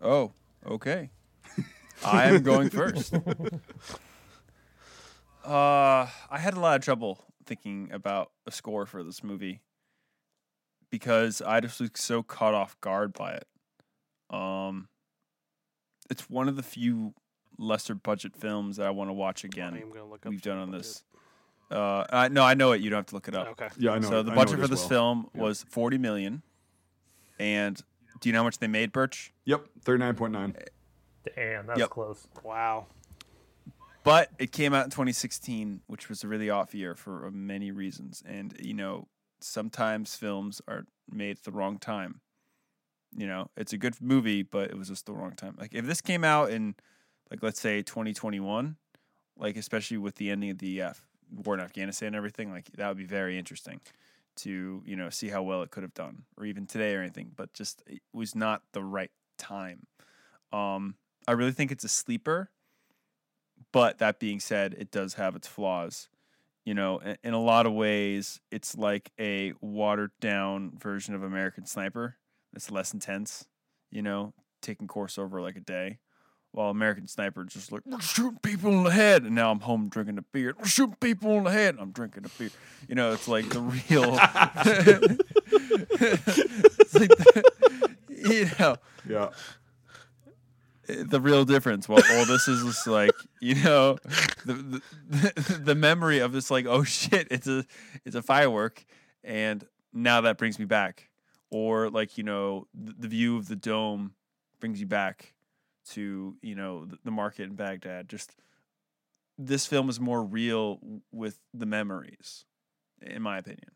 Oh, okay. I am going first. I had a lot of trouble thinking about a score for this movie because I just was so caught off guard by it. It's one of the few lesser budget films that I want to watch again. We've done on this. No, I know it. You don't have to look it up. Okay. Yeah, I know. So the budget for this film was $40 million. And do you know how much they made, Birch? Yep, 39.9. Damn, that's close. Wow. But it came out in 2016, which was a really off year for many reasons. And, you know, sometimes films are made at the wrong time. You know, it's a good movie, but it was just the wrong time. Like, if this came out in, like, let's say 2021, like, especially with the ending of the war in Afghanistan and everything, like, that would be very interesting to, you know, see how well it could have done. Or even today or anything. But just, it was not the right time. I really think it's a sleeper, but that being said, it does have its flaws. You know, in a lot of ways, it's like a watered-down version of American Sniper. It's less intense, you know, taking course over like a day. While American Sniper is just like, we're shooting people in the head, and now I'm home drinking a beer. We're shooting people in the head, and I'm drinking a beer. You know, it's like the real... it's like the, you know... Yeah. The real difference. Well, all this is just like, you know, the memory of this, like, oh shit, it's a firework, and now that brings me back, or like, you know, the view of the dome brings you back to, you know, the market in Baghdad. Just this film is more real with the memories, in my opinion.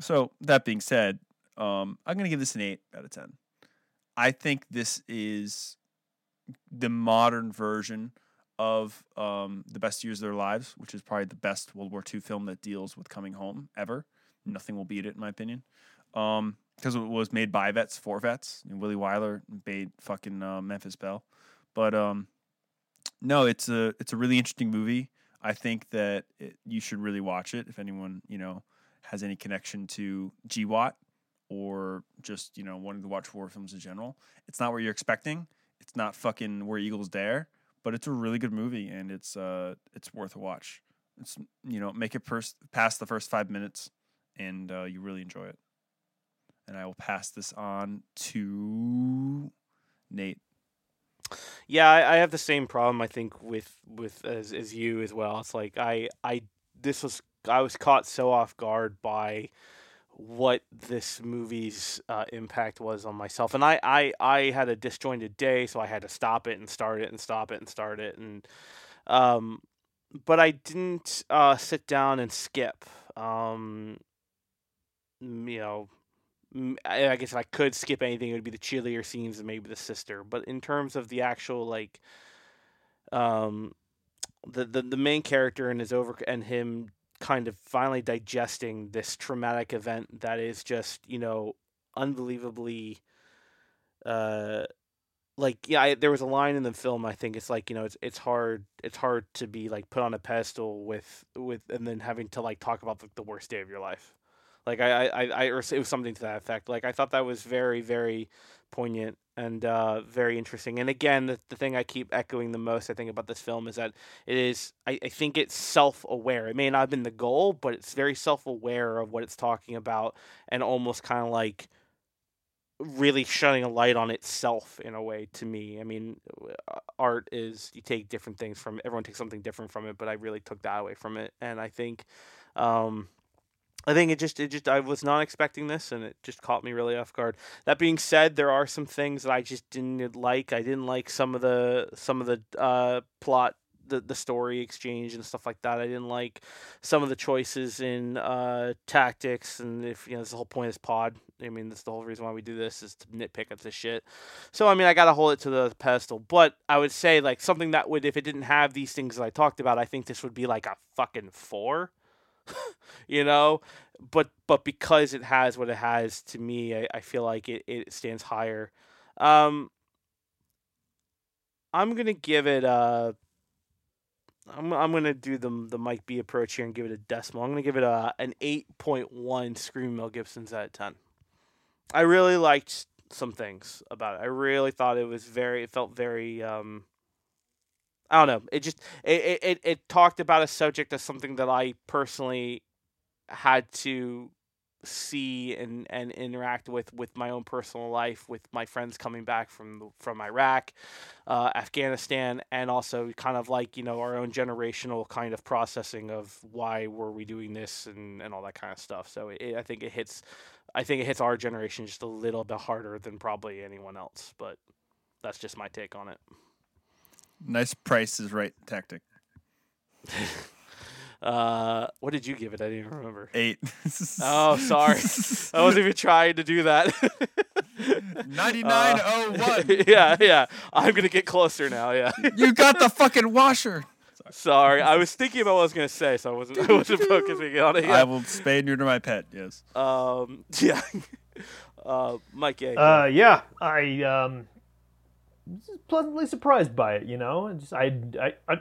So that being said, I'm gonna give this an 8 out of 10. I think this is the modern version of The Best Years of Their Lives, which is probably the best World War II film that deals with coming home ever. Nothing will beat it, in my opinion. Because it was made by vets, for vets. And Willie Wyler made fucking Memphis Belle. But no, it's a really interesting movie. I think that you should really watch it if anyone, you know, has any connection to GWAT or just, you know, wanting to watch war films in general. It's not what you're expecting. It's not fucking Where Eagles Dare, but it's a really good movie, and it's worth a watch. It's, you know, make it past the first 5 minutes, and you really enjoy it. And I will pass this on to Nate. Yeah, I have the same problem, I think, with as you as well. It's like I was caught so off guard by what this movie's impact was on myself. And I had a disjointed day, so I had to stop it and start it and stop it and start it. And but I didn't sit down and skip. You know, I guess if I could skip anything, it would be the chillier scenes and maybe the sister. But in terms of the actual, like, the main character and him kind of finally digesting this traumatic event that is just, you know, unbelievably, there was a line in the film, I think it's like, you know, it's hard to be like put on a pedestal with and then having to like talk about like the worst day of your life. Like or it was something to that effect. Like I thought that was very, very poignant and very interesting. And again, the thing I keep echoing the most, I think, about this film is that it is, I think it's self-aware. It may not have been the goal, but it's very self-aware of what it's talking about and almost kind of like really shining a light on itself in a way to me. I mean, art is, you take different things from, everyone takes something different from it, but I really took that away from it. And I think it just I was not expecting this, and it just caught me really off guard. That being said, there are some things that I just didn't like. I didn't like some of the plot, the story exchange and stuff like that. I didn't like some of the choices in tactics, and if you know, this is the whole point of this pod. I mean, that's the whole reason why we do this, is to nitpick at this shit. So I mean, I gotta hold it to the pedestal. But I would say like something that would, if it didn't have these things that I talked about, I think this would be like a fucking 4. You know, but because it has what it has, to me, I feel like it stands higher. I'm gonna give it I'm gonna do the Mike B approach here and give it a decimal. I'm gonna give it an 8.1 Screaming Mel Gibson's out of 10. I really liked some things about it. I really thought it felt very I don't know. It talked about a subject as something that I personally had to see and interact with my own personal life, with my friends coming back from Iraq, Afghanistan, and also kind of like, you know, our own generational kind of processing of why were we doing this and all that kind of stuff. So I think it hits our generation just a little bit harder than probably anyone else, but that's just my take on it. Nice Price is Right tactic. What did you give it? I didn't remember. 8. Oh, sorry. I wasn't even trying to do that. 99.01. Yeah. I'm going to get closer now, yeah. You got the fucking washer. Sorry, I was thinking about what I was going to say, so I wasn't focusing on it. Yeah. I will spay and neuter my pet, yes. Yeah. Mike, yeah. I pleasantly surprised by it, you know. Just, I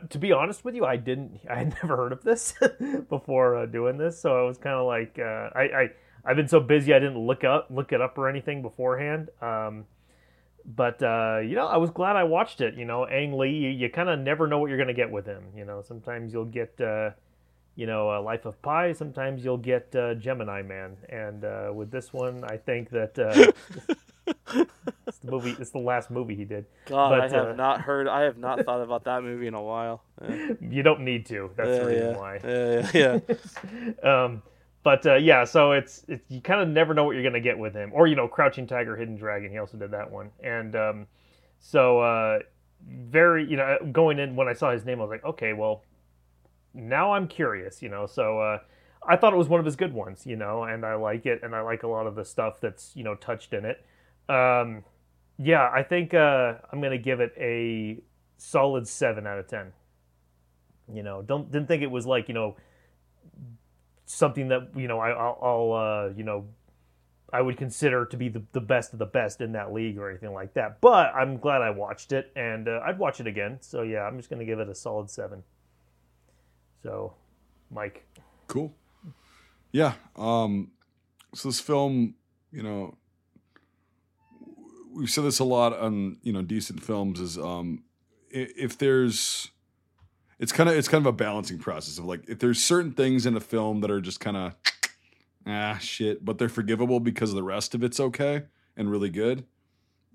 to be honest with you, I had never heard of this before doing this, so I was kind of like, I've been so busy I didn't look it up or anything beforehand. But you know, I was glad I watched it. You know, Ang Lee, you kind of never know what you're gonna get with him. You know, sometimes you'll get, Life of Pi. Sometimes you'll get Gemini Man, and with this one, I think that. It's the movie. It's the last movie he did. God, but, I have not thought about that movie in a while. Yeah. You don't need to. That's the reason why. Yeah. So it's you kind of never know what you're gonna get with him. Or, you know, Crouching Tiger, Hidden Dragon. He also did that one. And very, you know, going in when I saw his name, I was like, okay, well, now I'm curious, you know. So. I thought it was one of his good ones, you know, and I like it, and I like a lot of the stuff that's, you know, touched in it. I think I'm gonna give it a solid 7 out of 10. You know, didn't think it was like, you know, something that, you know, I would consider to be the best of the best in that league or anything like that. But I'm glad I watched it, and I'd watch it again. So yeah, I'm just gonna give it a solid 7. So, Mike. Cool. Yeah. So this film, you know, we've said this a lot on, you know, decent films is, if there's, it's kind of a balancing process of like, if there's certain things in a film that are just kind of, shit, but they're forgivable because the rest of it's okay and really good,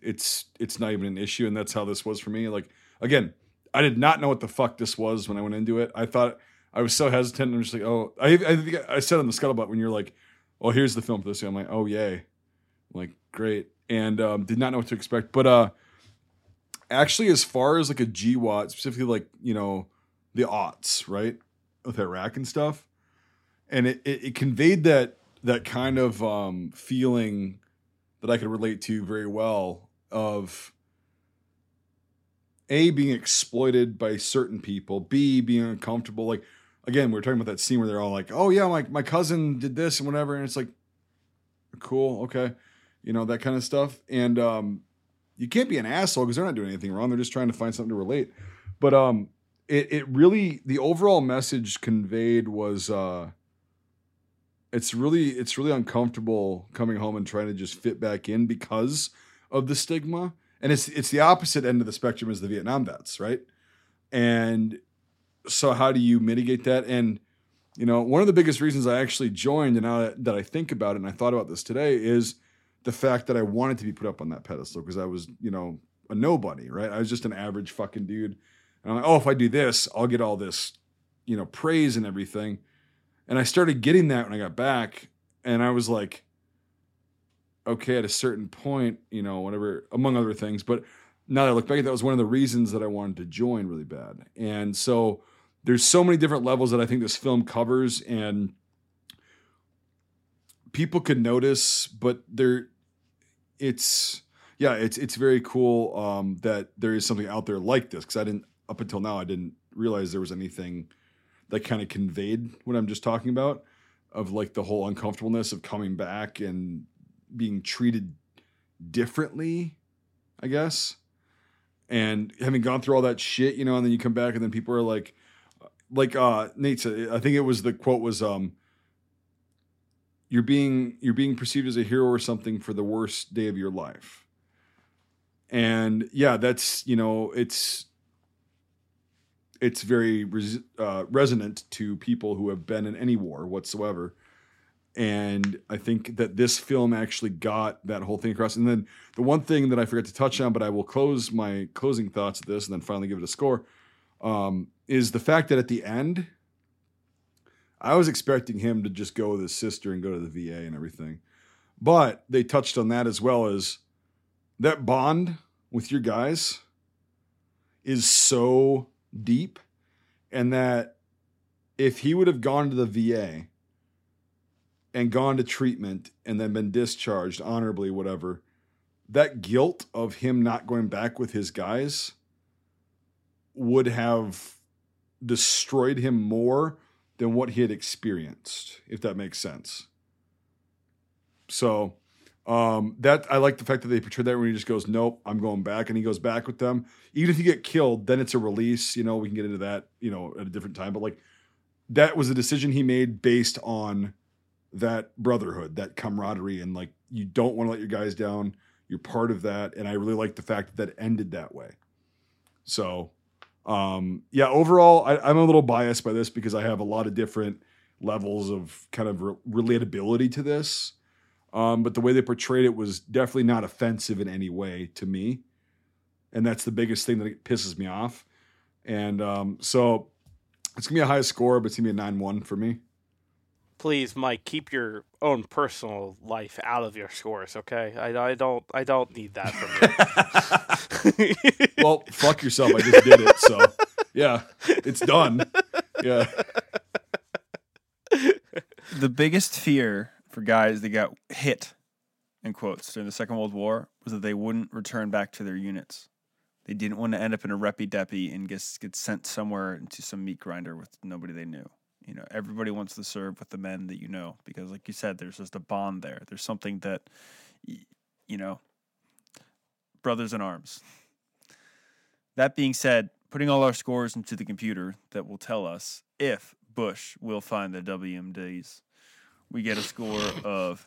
it's not even an issue. And that's how this was for me. Like, again, I did not know what the fuck this was when I went into it. I thought I was so hesitant. And I'm just like, oh, I think I said on the Scuttlebutt when you're like, oh, here's the film for this year. I'm like, oh, yay. I'm like, great. And did not know what to expect. But actually, as far as like a GWAT, specifically like, you know, the aughts, right? With Iraq and stuff. And it conveyed that kind of feeling that I could relate to very well of A, being exploited by certain people, B, being uncomfortable. Like, again, we were talking about that scene where they're all like, oh yeah, my cousin did this and whatever. And it's like, cool. Okay. You know, that kind of stuff. And, you can't be an asshole because they're not doing anything wrong. They're just trying to find something to relate. But, it really, the overall message conveyed was, it's really uncomfortable coming home and trying to just fit back in because of the stigma. And it's the opposite end of the spectrum as the Vietnam vets, right? And so how do you mitigate that? And, you know, one of the biggest reasons I actually joined, and now that I think about it and I thought about this today, is the fact that I wanted to be put up on that pedestal because I was, you know, a nobody, right? I was just an average fucking dude. And I'm like, oh, if I do this, I'll get all this, you know, praise and everything. And I started getting that when I got back. And I was like, okay, at a certain point, you know, whatever, among other things. But now that I look back, that was one of the reasons that I wanted to join really bad. And so there's so many different levels that I think this film covers, and people could notice, but it's very cool that there is something out there like this. Because up until now, I didn't realize there was anything that kind of conveyed what I'm just talking about, of like the whole uncomfortableness of coming back and being treated differently, I guess. And having gone through all that shit, you know, and then you come back and then people are like Nate said, I think it was, the quote was, you're being perceived as a hero or something for the worst day of your life. And yeah, that's, you know, it's very resonant to people who have been in any war whatsoever. And I think that this film actually got that whole thing across. And then the one thing that I forgot to touch on, but I will close my closing thoughts of this and then finally give it a score, is the fact that at the end, I was expecting him to just go with his sister and go to the VA and everything. But they touched on that as well, as that bond with your guys is so deep. And that if he would have gone to the VA and gone to treatment and then been discharged honorably, whatever, that guilt of him not going back with his guys would have destroyed him more than what he had experienced, if that makes sense. So that, I like the fact that they portrayed that, when he just goes, nope, I'm going back. And he goes back with them. Even if you get killed, then it's a release. You know, we can get into that, you know, at a different time. But like, that was a decision he made based on that brotherhood, that camaraderie, and like, you don't want to let your guys down. You're part of that. And I really like the fact that it ended that way. So yeah, overall, I'm a little biased by this because I have a lot of different levels of kind of relatability to this. But the way they portrayed it was definitely not offensive in any way to me. And that's the biggest thing that pisses me off. And so it's going to be a high score, but it's going to be a 9-1 for me. Please, Mike, keep your own personal life out of your scores, okay? I don't need that from you. Well, fuck yourself. I just did it, so yeah, it's done. Yeah. The biggest fear for guys that got hit, in quotes, during the Second World War was that they wouldn't return back to their units. They didn't want to end up in a repy-deppy and get sent somewhere into some meat grinder with nobody they knew. You know, everybody wants to serve with the men that you know, because like you said, there's just a bond there. There's something that, you know, brothers in arms. That being said, putting all our scores into the computer that will tell us if Bush will find the WMDs, we get a score of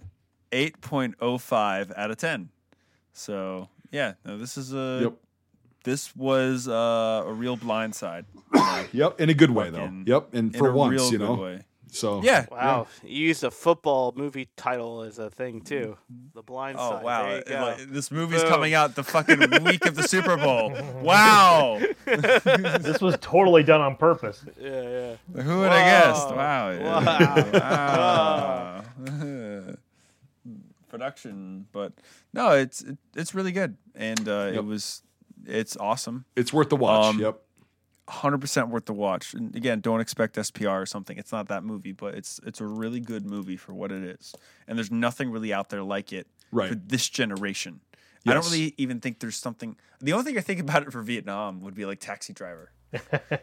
8.05 out of 10. So yeah, no, this is a, yep. This was a real blindside. Yep, in a good way, though. Yep, and for once, you know. So yeah. Wow, yeah. You used a football movie title as a thing, too. The Blind Side. Oh, wow. This movie's coming out the fucking week of the Super Bowl. Wow. This was totally done on purpose. Yeah, yeah. Who would have guessed? Wow. Wow. Production. But no, it's really good. And yep. It's awesome. It's worth the watch. 100% worth the watch. And again, don't expect SPR or something. It's not that movie, but it's a really good movie for what it is. And there's nothing really out there like it for this generation. Yes. I don't really even think there's something. The only thing I think about it for Vietnam would be like Taxi Driver.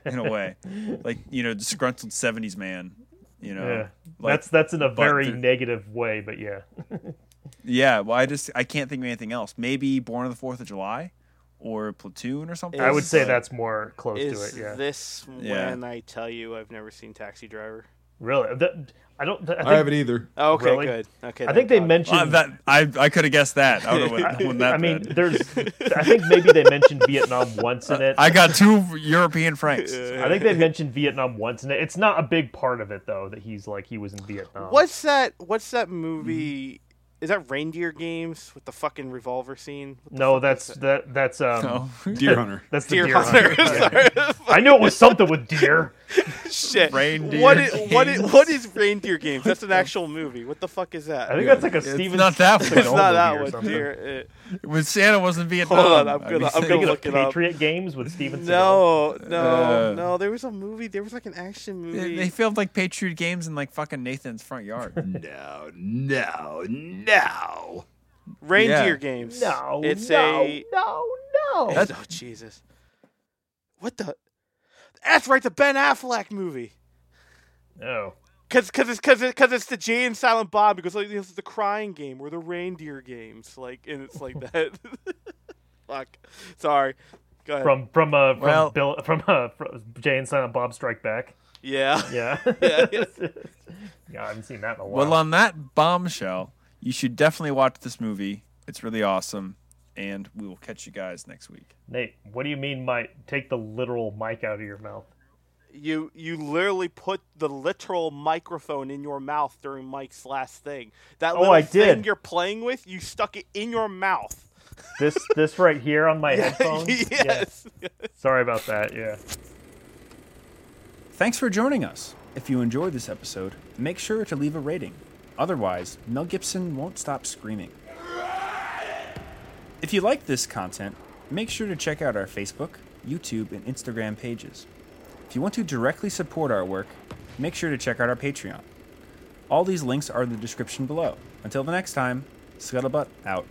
in a way, like, you know, disgruntled 70s man, you know. Yeah. Like, that's in a very negative way, but yeah. Yeah, well, I can't think of anything else. Maybe Born on the 4th of July or Platoon or something. I would say that's more close to it, yeah. Is this when I tell you I've never seen Taxi Driver? Really? I haven't either. Oh, okay, really? Good. Okay, I think they mentioned... I could have guessed that. I would have won that. I mean, I think maybe they mentioned Vietnam once in it. I got two European francs. I think they mentioned Vietnam once in it. It's not a big part of it, though, that he was in Vietnam. What's that movie... Is that Reindeer Games with the fucking revolver scene? No, that's Deer Hunter. That's the Deer Hunter. Sorry. I knew it was something with deer. Shit. Reindeer. What is Reindeer Games? That's an actual movie. What the fuck is that? I think that's like a Steven. It's not that one. It's not that one. Deer. When Santa wasn't Vietnam. Hold on, I'm gonna look it up. Patriot Games with Steven. No. There was a movie. There was like an action movie. They filmed like Patriot Games in like fucking Nathan's front yard. No. No, Reindeer Games. No, it's no. That's... Oh Jesus! What the? That's right, the Ben Affleck movie. No, because it's the Jay and Silent Bob. Because like, it's the Crying Game or the Reindeer Games, like, and it's like that. Fuck. Sorry. Go ahead. From Jay and Silent Bob Strike Back. Yeah. I haven't seen that in a while. Well, on that bombshell. You should definitely watch this movie. It's really awesome, and we will catch you guys next week. Nate, what do you mean, take the literal mic out of your mouth? You literally put the literal microphone in your mouth during Mike's last thing. That little thing you're playing with, you stuck it in your mouth. This right here on my headphones? Yes. Sorry about that, yeah. Thanks for joining us. If you enjoyed this episode, make sure to leave a rating. Otherwise, Mel Gibson won't stop screaming. If you like this content, make sure to check out our Facebook, YouTube, and Instagram pages. If you want to directly support our work, make sure to check out our Patreon. All these links are in the description below. Until the next time, Scuttlebutt out.